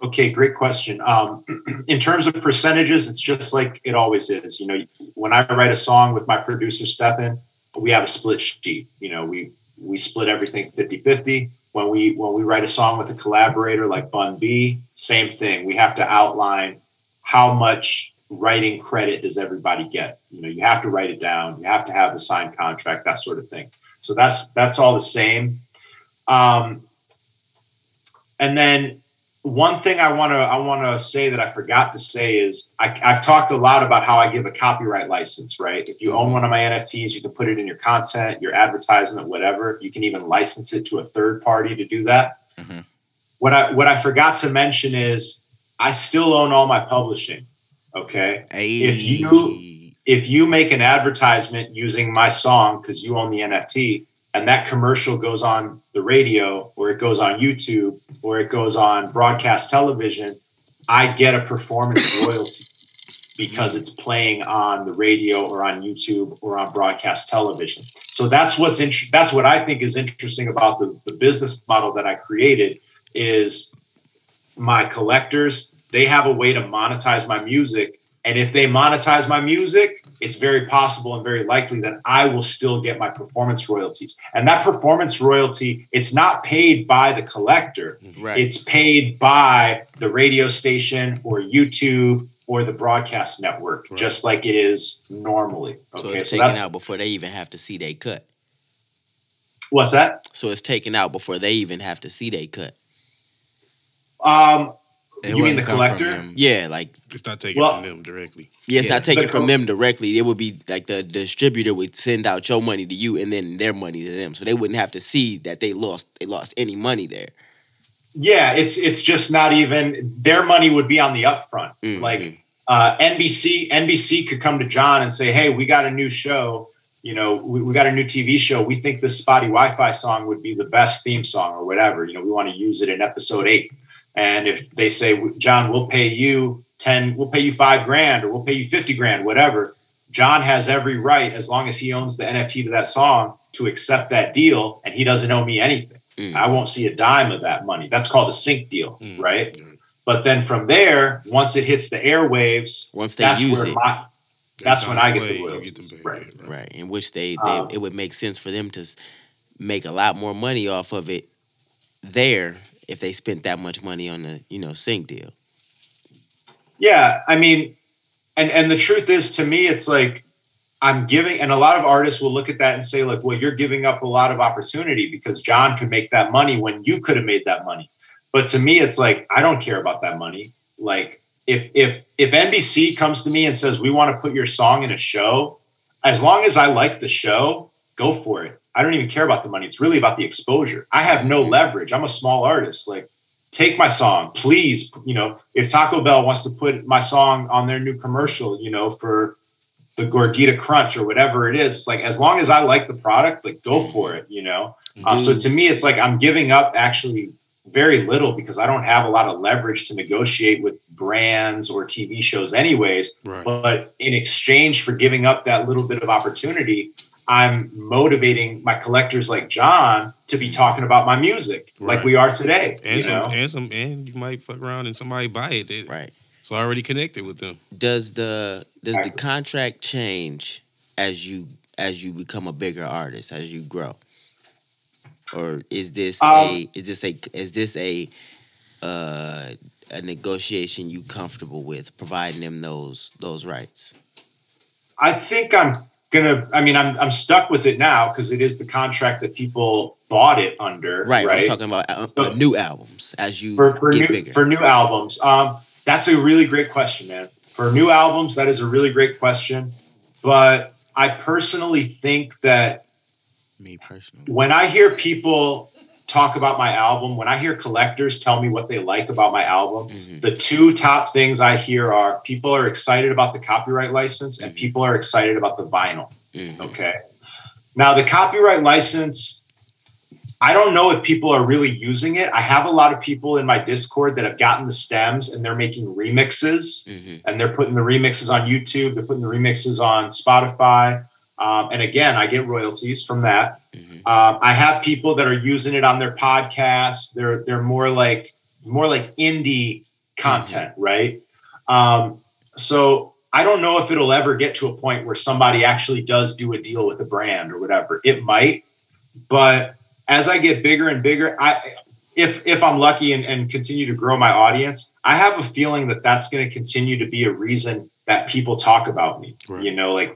Okay, great question. In terms of percentages, it's just like it always is. You know, when I write a song with my producer, Stefan, we have a split sheet. You know, we split everything 50-50. When we write a song with a collaborator like Bun B, same thing. We have to outline how much writing credit does everybody get. You know, you have to write it down. You have to have a signed contract, that sort of thing. So that's all the same. And then one thing I want to say that I forgot to say is I've talked a lot about how I give a copyright license, right? If you own one of my NFTs, you can put it in your content, your advertisement, whatever. You can even license it to a third party to do that. Mm-hmm. What I forgot to mention is I still own all my publishing. Okay. Hey. If you make an advertisement using my song because you own the NFT, and that commercial goes on the radio or it goes on YouTube or it goes on broadcast television, I get a performance royalty. because it's playing on the radio or on YouTube or on broadcast television. So that's what I think is interesting about the business model that I created is my collectors, they have a way to monetize my music. And if they monetize my music, it's very possible and very likely that I will still get my performance royalties. And that performance royalty, it's not paid by the collector. Right. It's paid by the radio station or YouTube or the broadcast network, right, just like it is normally. Okay? So it's taken out before they even have to see they cut. What's that? So it's taken out before they even have to see they cut. You mean the collector? Yeah, like it's not taken from them directly. Yeah, it's not taken from them directly. It would be like the distributor would send out your money to you and then their money to them, so they wouldn't have to see that they lost any money there. Yeah, it's just not even their money would be on the upfront. Mm-hmm. Like NBC could come to John and say, "Hey, we got a new show. You know, we got a new TV show. We think this Spotty Wi-Fi song would be the best theme song or whatever. You know, we want to use it in episode 8." And if they say, "John, we'll pay you 10, we'll pay you $5,000, or we'll pay you $50,000, whatever," John has every right, as long as he owns the NFT to that song, to accept that deal, and he doesn't owe me anything. Mm. I won't see a dime of that money. That's called a sync deal, right? Mm. But then from there, once it hits the airwaves, once they use it, that's when I get the royalties. Right. In which they it would make sense for them to make a lot more money off of it there if they spent that much money on the, sync deal. Yeah, I mean, and the truth is, to me, it's like, I'm giving, and a lot of artists will look at that and say, like, well, you're giving up a lot of opportunity because John could make that money when you could have made that money. But to me, it's like, I don't care about that money. Like, if NBC comes to me and says, "We want to put your song in a show," as long as I like the show, go for it. I don't even care about the money. It's really about the exposure. I have no leverage. I'm a small artist. Like, take my song, please. If Taco Bell wants to put my song on their new commercial, for the Gordita Crunch or whatever it is, it's like, as long as I like the product, like, go for it, So to me, it's like, I'm giving up actually very little because I don't have a lot of leverage to negotiate with brands or TV shows anyways. Right. But in exchange for giving up that little bit of opportunity, I'm motivating my collectors like John to be talking about my music, right, like we are today. And you might fuck around and somebody buy it. Right. So I already connected with them. Does the contract change as you become a bigger artist, as you grow? Or is this a negotiation you comfortable with, providing them those rights? I think I'm stuck with it now because it is the contract that people bought it under. Right? I'm talking about new albums as you get bigger. For new albums. That's a really great question, man. For new albums, that is a really great question. But I personally think that when I hear people talk about my album, when I hear collectors tell me what they like about my album, the two top things I hear are people are excited about the copyright license and people are excited about the vinyl. Okay. Now the copyright license, I don't know if people are really using it. I have a lot of people in my Discord that have gotten the stems and they're making remixes and they're putting the remixes on YouTube. They're putting the remixes on Spotify. And again, I get royalties from that. I have people that are using it on their podcasts. They're more like indie content, right? So I don't know if it'll ever get to a point where somebody actually does do a deal with a brand or whatever. It might, but as I get bigger and bigger, if I'm lucky and continue to grow my audience, I have a feeling that that's going to continue to be a reason that people talk about me. Right.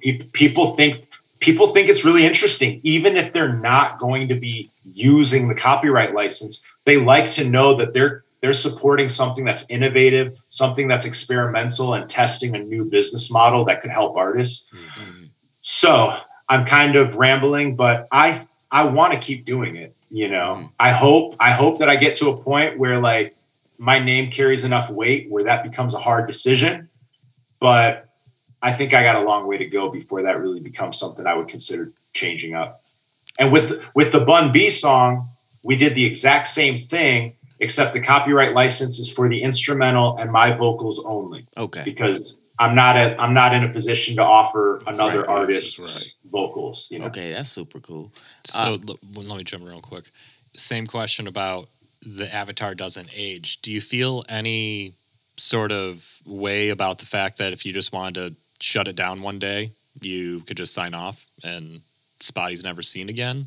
People think it's really interesting, even if they're not going to be using the copyright license. They like to know that they're supporting something that's innovative, something that's experimental, and testing a new business model that could help artists. So I'm kind of rambling, but I want to keep doing it. I hope that I get to a point where like my name carries enough weight where that becomes a hard decision. But I think I got a long way to go before that really becomes something I would consider changing up. And with the Bun B song, we did the exact same thing, except the copyright license is for the instrumental and my vocals only. Okay. Because I'm not in a position to offer another artist's vocals. You know? Okay, that's super cool. So let me jump real quick. Same question about the avatar doesn't age. Do you feel any sort of way about the fact that if you just wanted to shut it down one day, you could just sign off and Spotty's never seen again?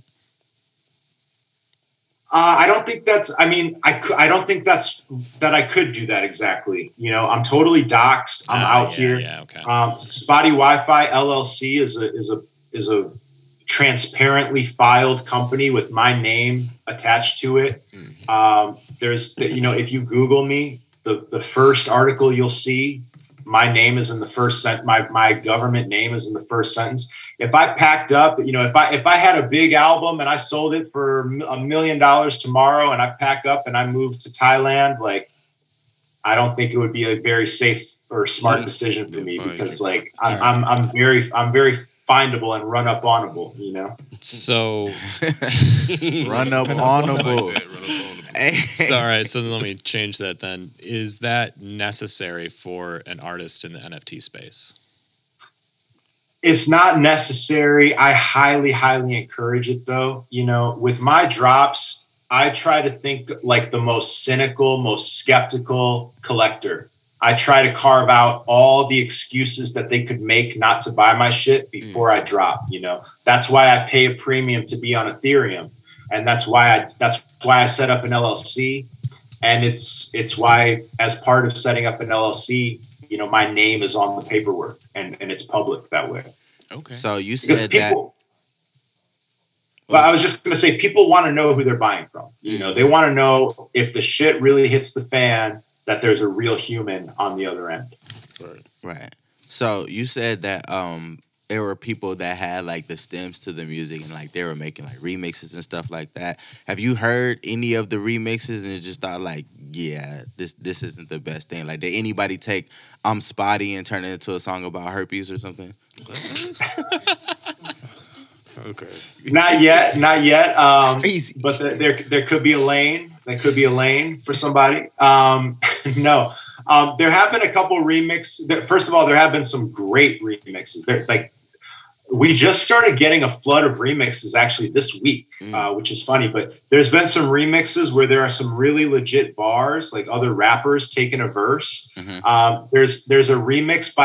I don't think that's, I mean, I don't think that's, that I could do that exactly. You know, I'm totally doxed. I'm out here. Yeah, okay. Spotty Wi-Fi LLC is a transparently filed company with my name attached to it. Mm-hmm. If you Google me, the first article you'll see, my name is in the first sentence. My government name is in the first sentence. If I packed up, you know, if I had a big album and I sold it for $1 million tomorrow and I pack up and I move to Thailand, like, I don't think it would be a very safe or smart decision for me because like I'm very findable and run up onable, you know? So run up onable. All right. So let me change that then. Is that necessary for an artist in the NFT space? It's not necessary. I highly, highly encourage it though. You know, with my drops, I try to think like the most cynical, most skeptical collector. I try to carve out all the excuses that they could make not to buy my shit before I drop, you know. That's why I pay a premium to be on Ethereum. And that's why I set up an LLC. And it's why, as part of setting up an LLC, you know, my name is on the paperwork and it's public that way. Okay. So you said I was just going to say, people want to know who they're buying from. You know, they want to know if the shit really hits the fan, that there's a real human on the other end. Right. So you said that there were people that had like the stems to the music and like they were making like remixes and stuff like that. Have you heard any of the remixes and just thought like, yeah, this isn't the best thing? Like, did anybody take I'm Spotty and turn it into a song about herpes or something? Okay. Not yet. But there could be a lane. That could be a lane for somebody. No. There have been a couple remixes. First of all, there have been some great remixes. We just started getting a flood of remixes actually this week, which is funny. But there's been some remixes where there are some really legit bars, like other rappers taking a verse. Mm-hmm. There's a remix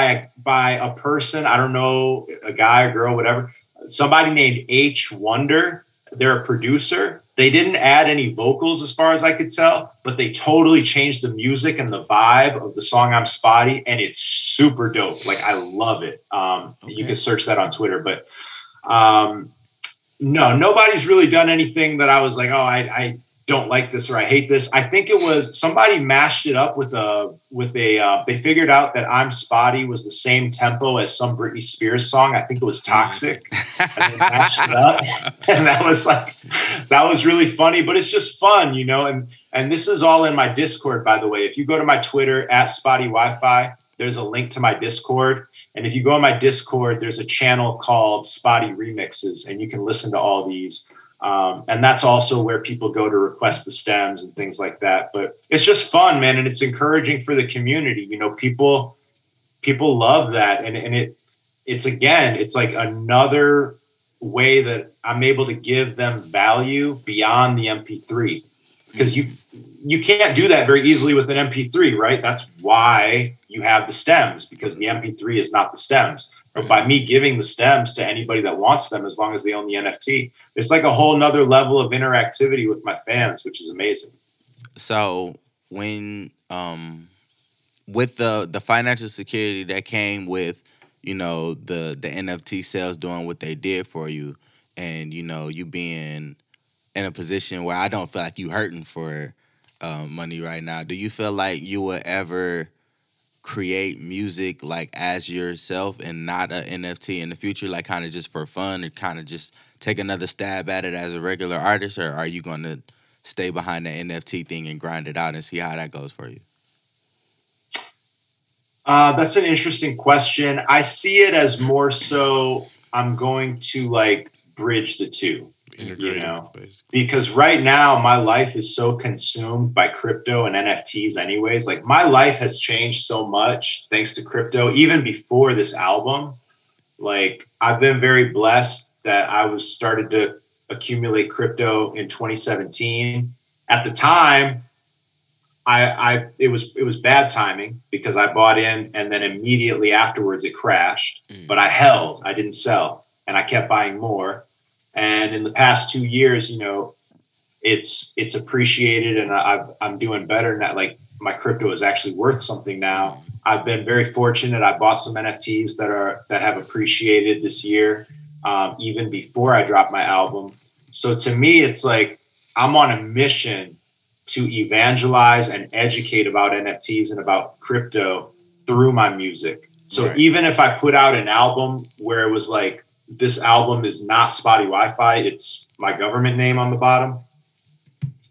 by a person, I don't know, a guy, a girl, whatever. Somebody named H Wonder. They're a producer. They didn't add any vocals as far as I could tell, but they totally changed the music and the vibe of the song I'm Spotty, and it's super dope. Like, I love it. You can search that on Twitter, but no, nobody's really done anything that I was like, oh, I don't like this or I hate this. I think it was somebody mashed it up with a they figured out that I'm Spotty was the same tempo as some Britney Spears song. I think it was Toxic. And they mashed it up. And that was really funny, but it's just fun, you know, and this is all in my Discord, by the way. If you go to my Twitter @SpottyWiFi, there's a link to my Discord. And if you go on my Discord, there's a channel called Spotty Remixes and you can listen to all these. And that's also where people go to request the stems and things like that. But it's just fun, man. And it's encouraging for the community. You know, people love that. And it's like another way that I'm able to give them value beyond the MP3. Because you can't do that very easily with an MP3, right? That's why you have the stems, because the MP3 is not the stems. But by me giving the stems to anybody that wants them, as long as they own the NFT, it's like a whole nother level of interactivity with my fans, which is amazing. So when, with the financial security that came with, you know, the NFT sales doing what they did for you and, you know, you being in a position where I don't feel like you hurting for money right now, do you feel like you would ever create music like as yourself and not an NFT in the future, like kind of just for fun, or kind of just take another stab at it as a regular artist? Or are you going to stay behind the NFT thing and grind it out and see how that goes for you? That's an interesting question. I see it as more so I'm going to like bridge the two. integrated, you know, space. Because right now my life is so consumed by crypto and NFTs anyways. Like my life has changed so much thanks to crypto, even before this album. Like I've been very blessed that I was started to accumulate crypto in 2017. At the time, it was bad timing because I bought in and then immediately afterwards it crashed, but I held, I didn't sell, and I kept buying more. And in the past 2 years, you know, it's appreciated and I'm doing better now. Like my crypto is actually worth something now. I've been very fortunate. I bought some NFTs that have appreciated this year, even before I dropped my album. So to me, it's like, I'm on a mission to evangelize and educate about NFTs and about crypto through my music. So even if I put out an album where it was like, this album is not Spotty Wi-Fi, it's my government name on the bottom,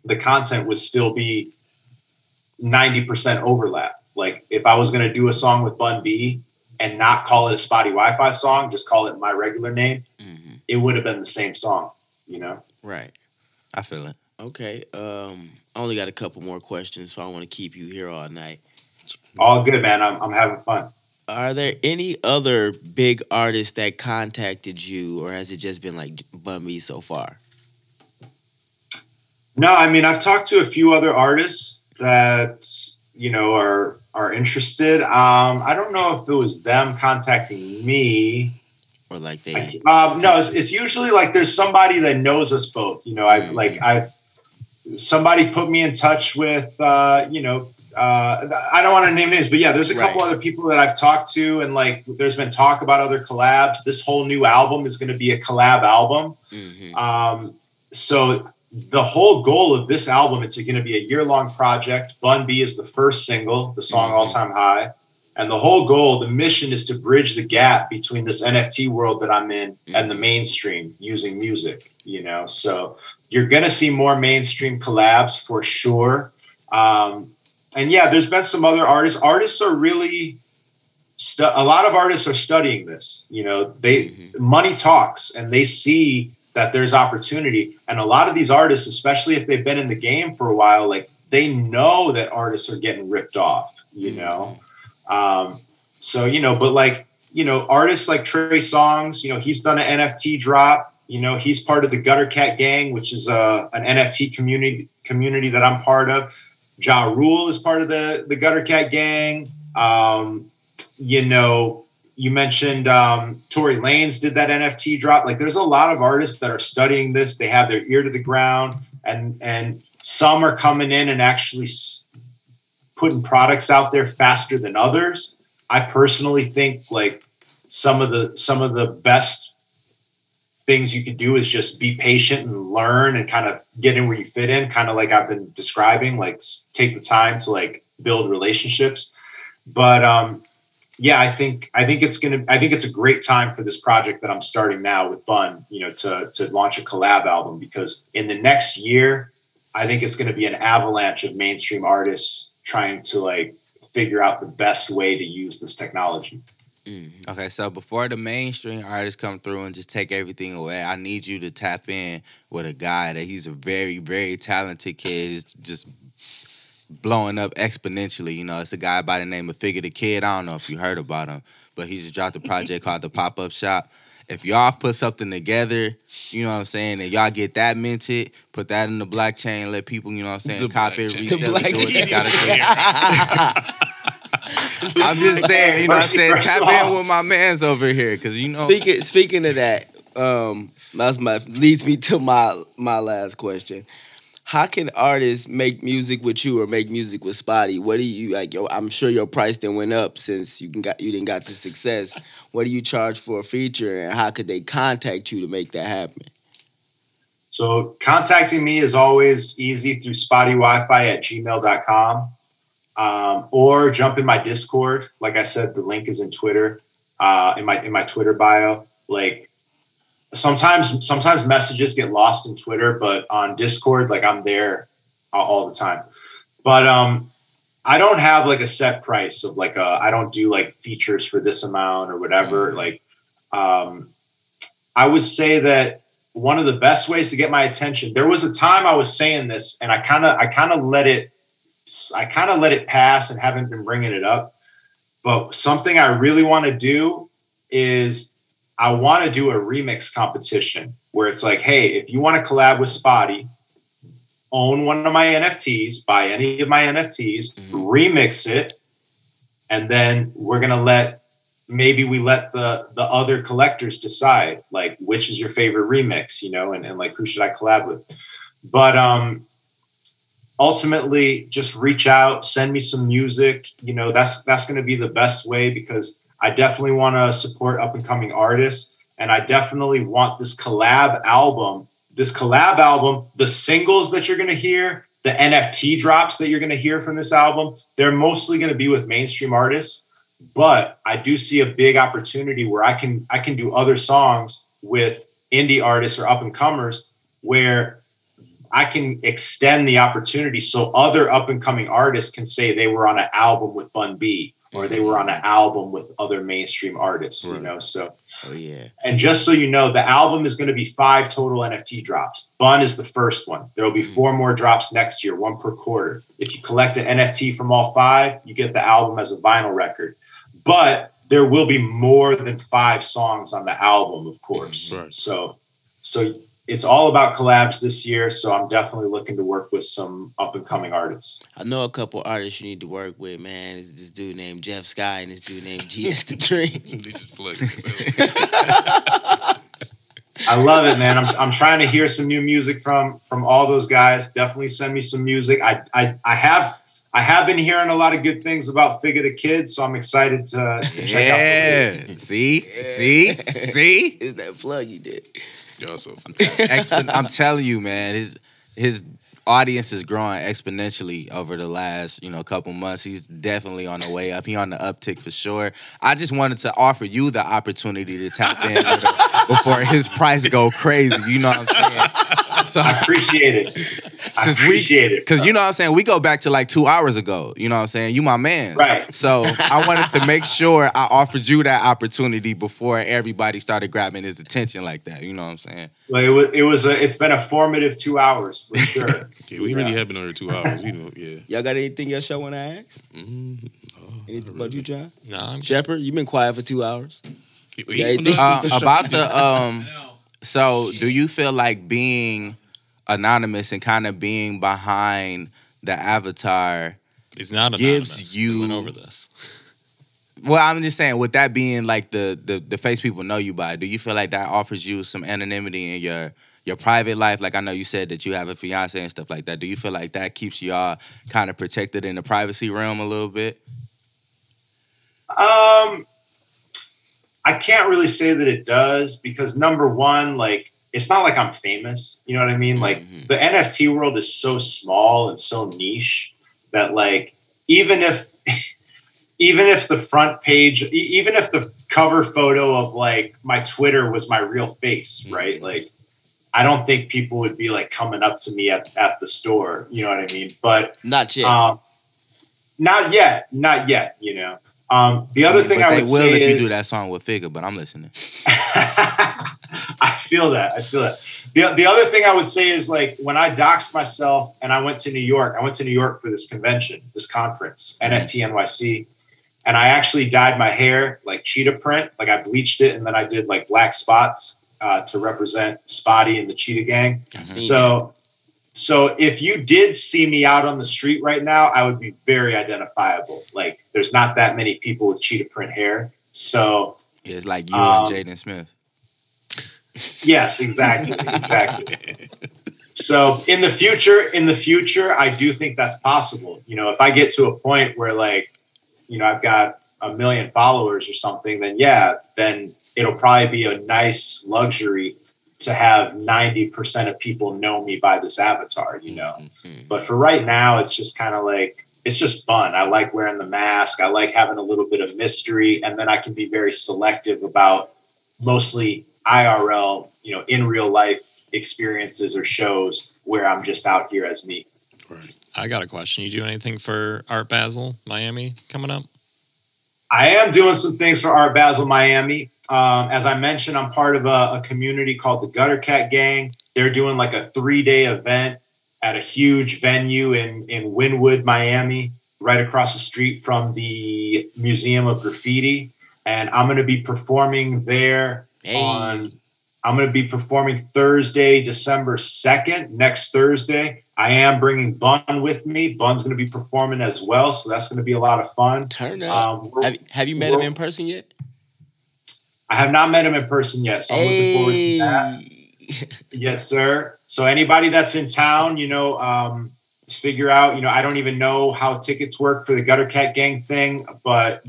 the content would still be 90% overlap. Like if I was going to do a song with Bun B and not call it a Spotty Wi-Fi song, just call it my regular name, it would have been the same song, you know? Right. I feel it. Okay. I only got a couple more questions, so I want to keep you here all night. All good, man. I'm having fun. Are there any other big artists that contacted you, or has it just been like Bun B so far? No, I mean, I've talked to a few other artists that, you know, are interested. I don't know if it was them contacting me. Or like they... no, it's usually like there's somebody that knows us both. You know, somebody put me in touch with, I don't want to name names, but yeah, there's a couple other people that I've talked to, and like there's been talk about other collabs. This whole new album is going to be a collab album. So the whole goal of this album, it's going to be a year-long project. Bun B is the first single, the song All Time High. And the whole goal, the mission is to bridge the gap between this NFT world that I'm in and the mainstream using music, you know? So you're going to see more mainstream collabs for sure. And yeah, there's been some other artists. Artists are really, a lot of artists are studying this, you know, they money talks and they see that there's opportunity. And a lot of these artists, especially if they've been in the game for a while, like they know that artists are getting ripped off, you know? So, you know, but like, you know, artists like Trey Songz, you know, he's done an NFT drop, you know, he's part of the Gutter Cat Gang, which is an NFT community that I'm part of. Ja Rule is part of the Gutter Cat Gang. You know, you mentioned, Tory Lanez did that NFT drop. Like there's a lot of artists that are studying this. They have their ear to the ground, and some are coming in and actually putting products out there faster than others. I personally think like some of the best things you can do is just be patient and learn and kind of get in where you fit in. Kind of like I've been describing, like take the time to like build relationships. But yeah, I think it's a great time for this project that I'm starting now with Bun, you know, to launch a collab album, because in the next year, I think it's going to be an avalanche of mainstream artists trying to like figure out the best way to use this technology. Okay, so before the mainstream artists come through and just take everything away, I need you to tap in with a guy that he's a very, very talented kid. He's just blowing up exponentially. You know, it's a guy by the name of Figure the Kid. I don't know if you heard about him, but he just dropped a project called The Pop-Up Shop. If y'all put something together, you know what I'm saying, and y'all get that minted, put that in the blockchain, let people, you know what I'm saying, copy it, resell it, do what they gotta do. I'm just saying, you know what I'm saying, tap in with my mans over here, because you know. Speaking of that, leads me to my last question. How can artists make music with you or make music with Spotty? What do you like? Yo, I'm sure your price then went up since you didn't got the success. What do you charge for a feature, and how could they contact you to make that happen? So contacting me is always easy through spottywifi@gmail.com, or jump in my Discord. Like I said, the link is in Twitter, in my Twitter bio. Like, Sometimes messages get lost in Twitter, but on Discord, like I'm there all the time. But I don't have like a set price of like I don't do like features for this amount or whatever. Like I would say that one of the best ways to get my attention. There was a time I was saying this and I kind of let it pass and haven't been bringing it up. But something I really want to do is I want to do a remix competition where it's like, hey, if you want to collab with Spotty, own one of my NFTs, buy any of my NFTs, remix it. And then we're going to let the other collectors decide, like, which is your favorite remix, you know, and like, who should I collab with? But ultimately, just reach out, send me some music. You know, that's going to be the best way, because I definitely want to support up and coming artists. And I definitely want this collab album, the singles that you're going to hear, the NFT drops that you're going to hear from this album, they're mostly going to be with mainstream artists. But I do see a big opportunity where I can do other songs with indie artists or up and comers, where I can extend the opportunity so other up and coming artists can say they were on an album with Bun B, or they were on an album with other mainstream artists, you know. So, oh yeah. And just so you know, the album is going to be 5 total NFT drops. Bun is the first one. There will be 4 more drops next year, 1 per quarter. If you collect an NFT from all 5, you get the album as a vinyl record. But there will be more than 5 songs on the album, of course. Right. So it's all about collabs this year. So I'm definitely looking to work with some up and coming artists. I know a couple artists you need to work with, man. It's this dude named Jeff Sky and this dude named GS the Dream. They just plugged. I love it, man. I'm trying to hear some new music from all those guys. Definitely send me some music. I have been hearing a lot of good things about Figga the Kid, so I'm excited to check out. Yeah, see, it's that plug you did. Y'all so fantastic. I'm telling you, man, his audience is growing exponentially over the last, couple months. He's definitely on the way up. He on the uptick for sure. I just wanted to offer you the opportunity to tap in before his price go crazy. You know what I'm saying? So I appreciate it. Because you know what I'm saying, we go back to like 2 hours ago. You know what I'm saying? You my man. Right. So I wanted to make sure I offered you that opportunity before everybody started grabbing his attention like that. You know what I'm saying? Well, it's been a formative 2 hours for sure. Yeah, we really have been under 2 hours. You know, yeah. Y'all got anything y'all want to ask? Mm-hmm. Oh, anything about you, John? Nah, Shepard, you've been quiet for 2 hours. Do you feel like being anonymous and kind of being behind the avatar is not anonymous? Gives you. We went over this. Well, I'm just saying, with that being like the face people know you by, do you feel like that offers you some anonymity in your private life? Like, I know you said that you have a fiance and stuff like that. Do you feel like that keeps y'all kind of protected in the privacy realm a little bit? I can't really say that it does, because number one, like, it's not like I'm famous. You know what I mean? Like, the NFT world is so small and so niche that, like, even if the front page, even if the cover photo of like my Twitter was my real face, right? Like, I don't think people would be like coming up to me at the store. You know what I mean? But not yet. Not yet. You know. The other thing I would say is, if you do that song with Figga, but I'm listening. I feel that. The other thing I would say is, like, when I doxed myself and I went to New York for this conference, NFT NYC, and I actually dyed my hair like cheetah print, like I bleached it, and then I did like black spots. To represent Spotty and the Cheetah Gang. So if you did see me out on the street right now, I would be very identifiable. Like, there's not that many people with cheetah print hair. So yeah, it's like you and Jaden Smith. Yes, exactly. So in the future, I do think that's possible. You know, if I get to a point where, like, you know, I've got 1 million followers or something, then it'll probably be a nice luxury to have 90% of people know me by this avatar, you know. Mm-hmm. But for right now, it's just kind of like, it's just fun. I like wearing the mask. I like having a little bit of mystery. And then I can be very selective about mostly IRL, you know, in real life experiences or shows where I'm just out here as me. Right. I got a question. You doing anything for Art Basel Miami coming up? I am doing some things for Art Basel Miami. As I mentioned, I'm part of a community called the Gutter Cat Gang. They're doing like a 3-day event at a huge venue in Wynwood, Miami, right across the street from the Museum of Graffiti. And I'm going to be performing there I'm going to be performing Thursday, December 2nd, next Thursday. I am bringing Bun with me. Bun's going to be performing as well, so that's going to be a lot of fun. Turn up. Have you met him in person yet? I have not met him in person yet, so I'm looking forward to that. Yes, sir. So anybody that's in town, figure out, I don't even know how tickets work for the Gutter Cat Gang thing, but,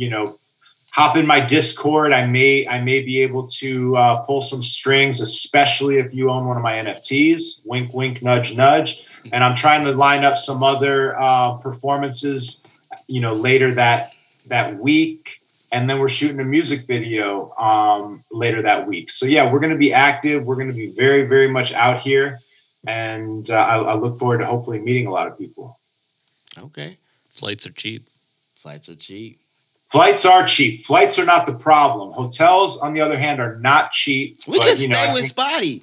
hop in my Discord. I may be able to pull some strings, especially if you own one of my NFTs. Wink, wink, nudge, nudge. And I'm trying to line up some other performances, later that week. And then we're shooting a music video later that week. So, yeah, we're going to be active. We're going to be very, very much out here. And I look forward to hopefully meeting a lot of people. Okay. Flights are cheap. Flights are not the problem. Hotels, on the other hand, are not cheap. We but, can stay with Spotty.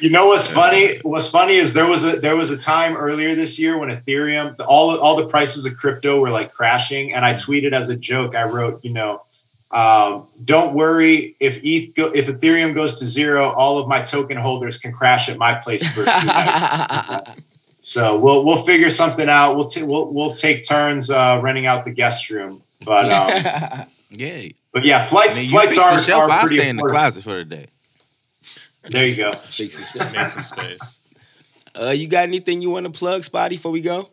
You know what's funny? What's funny is there was a time earlier this year when Ethereum, all the prices of crypto were like crashing, and I tweeted as a joke. I wrote, don't worry if Ethereum goes to zero, all of my token holders can crash at my place for a few nights. So we'll figure something out. We'll take turns renting out the guest room, but yeah. But yeah, flights are pretty important. I'll stay in the closet for the day. There you go. Fix the shit. Make some space. You got anything you want to plug, Spotty, before we go?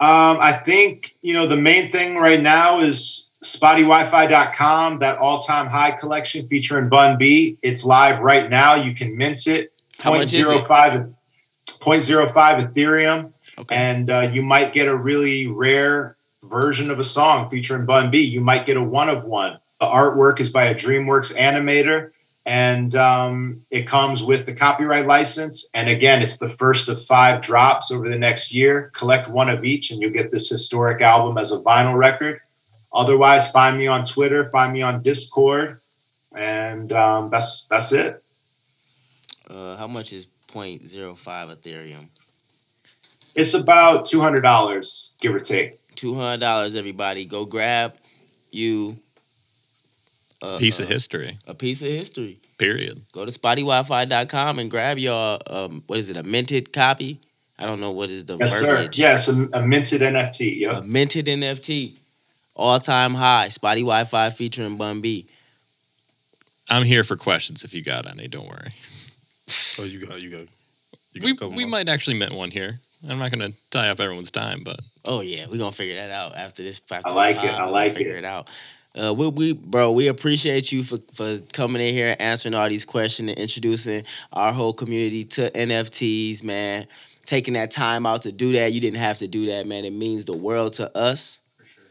I think, the main thing right now is SpottyWiFi.com, that all-time high collection featuring Bun B. It's live right now. You can mint it. How much is it? 0.05 Ethereum. Okay. And you might get a really rare version of a song featuring Bun B. You might get a one of one. The artwork is by a DreamWorks animator, and it comes with the copyright license. And again, it's the first of 5 drops over the next year. Collect one of each, and you'll get this historic album as a vinyl record. Otherwise, find me on Twitter, find me on Discord, and that's it. How much is 0.05 Ethereum? It's about $200, give or take. $200, everybody. Go grab you a piece of history. A piece of history. Period. Go to SpottyWiFi.com and grab your, a minted copy? I don't know what is the verbiage. Yes, yeah, a minted NFT. Yep. A minted NFT. All-time high. Spotty Wi-Fi featuring Bun B. I'm here for questions if you got any. Don't worry. Oh, you go. We might actually mint one here. I'm not going to tie up everyone's time, but... Oh, yeah. We're going to figure that out after this. After I like it. We appreciate you for coming in here and answering all these questions and introducing our whole community to NFTs, man. Taking that time out to do that. You didn't have to do that, man. It means the world to us. For sure.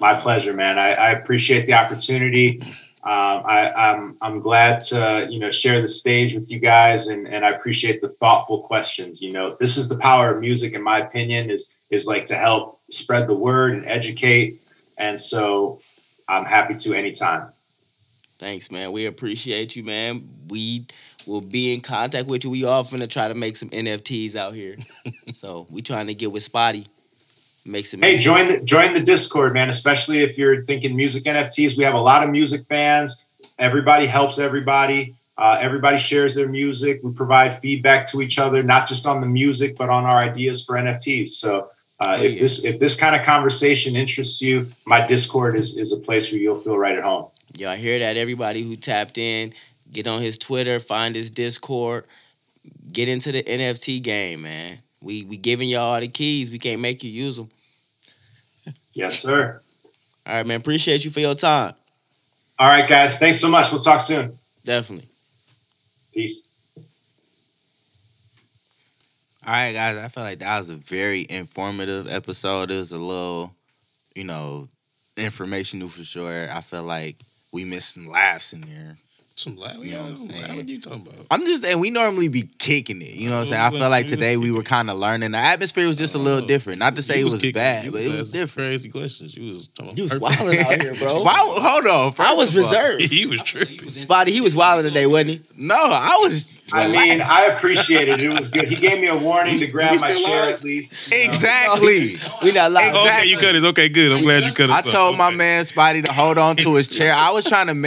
My pleasure, man. I appreciate the opportunity. I'm glad to, share the stage with you guys, and I appreciate the thoughtful questions. This is the power of music, in my opinion, is like to help spread the word and educate. And so I'm happy to anytime. Thanks, man. We appreciate you, man. We will be in contact with you. We all finna try to make some NFTs out here. So we trying to get with Spotty. Join the Discord, man, especially if you're thinking music NFTs. We have a lot of music fans. Everybody helps everybody. Everybody shares their music. We provide feedback to each other, not just on the music, but on our ideas for NFTs. So if this kind of conversation interests you, my Discord is a place where you'll feel right at home. Yeah, I hear that. Everybody who tapped in, get on his Twitter, find his Discord, get into the NFT game, man. We giving y'all the keys. We can't make you use them. Yes, sir. All right, man. Appreciate you for your time. All right, guys. Thanks so much. We'll talk soon. Definitely. Peace. All right, guys. I feel like that was a very informative episode. It was a little, informational for sure. I feel like we missed some laughs in there. Some loud. You know what I'm saying? What are you talking about? I'm just saying we normally be kicking it. You know what I'm saying? I feel like today we were kind of learning. The atmosphere was just a little different. Not to say it was bad, but it was different. Crazy questions. You was talking about you was wilding out here, bro. Why, hold on. I was reserved. He was tripping. Spotty, he was wilding today, wasn't he? No, I was. I mean, I appreciated it. It was good. He gave me a warning to grab my chair at least. Exactly. We not live. Okay, you cut it. Okay, good. I'm glad you cut it. I told my man Spotty to hold on to his chair. I was trying to make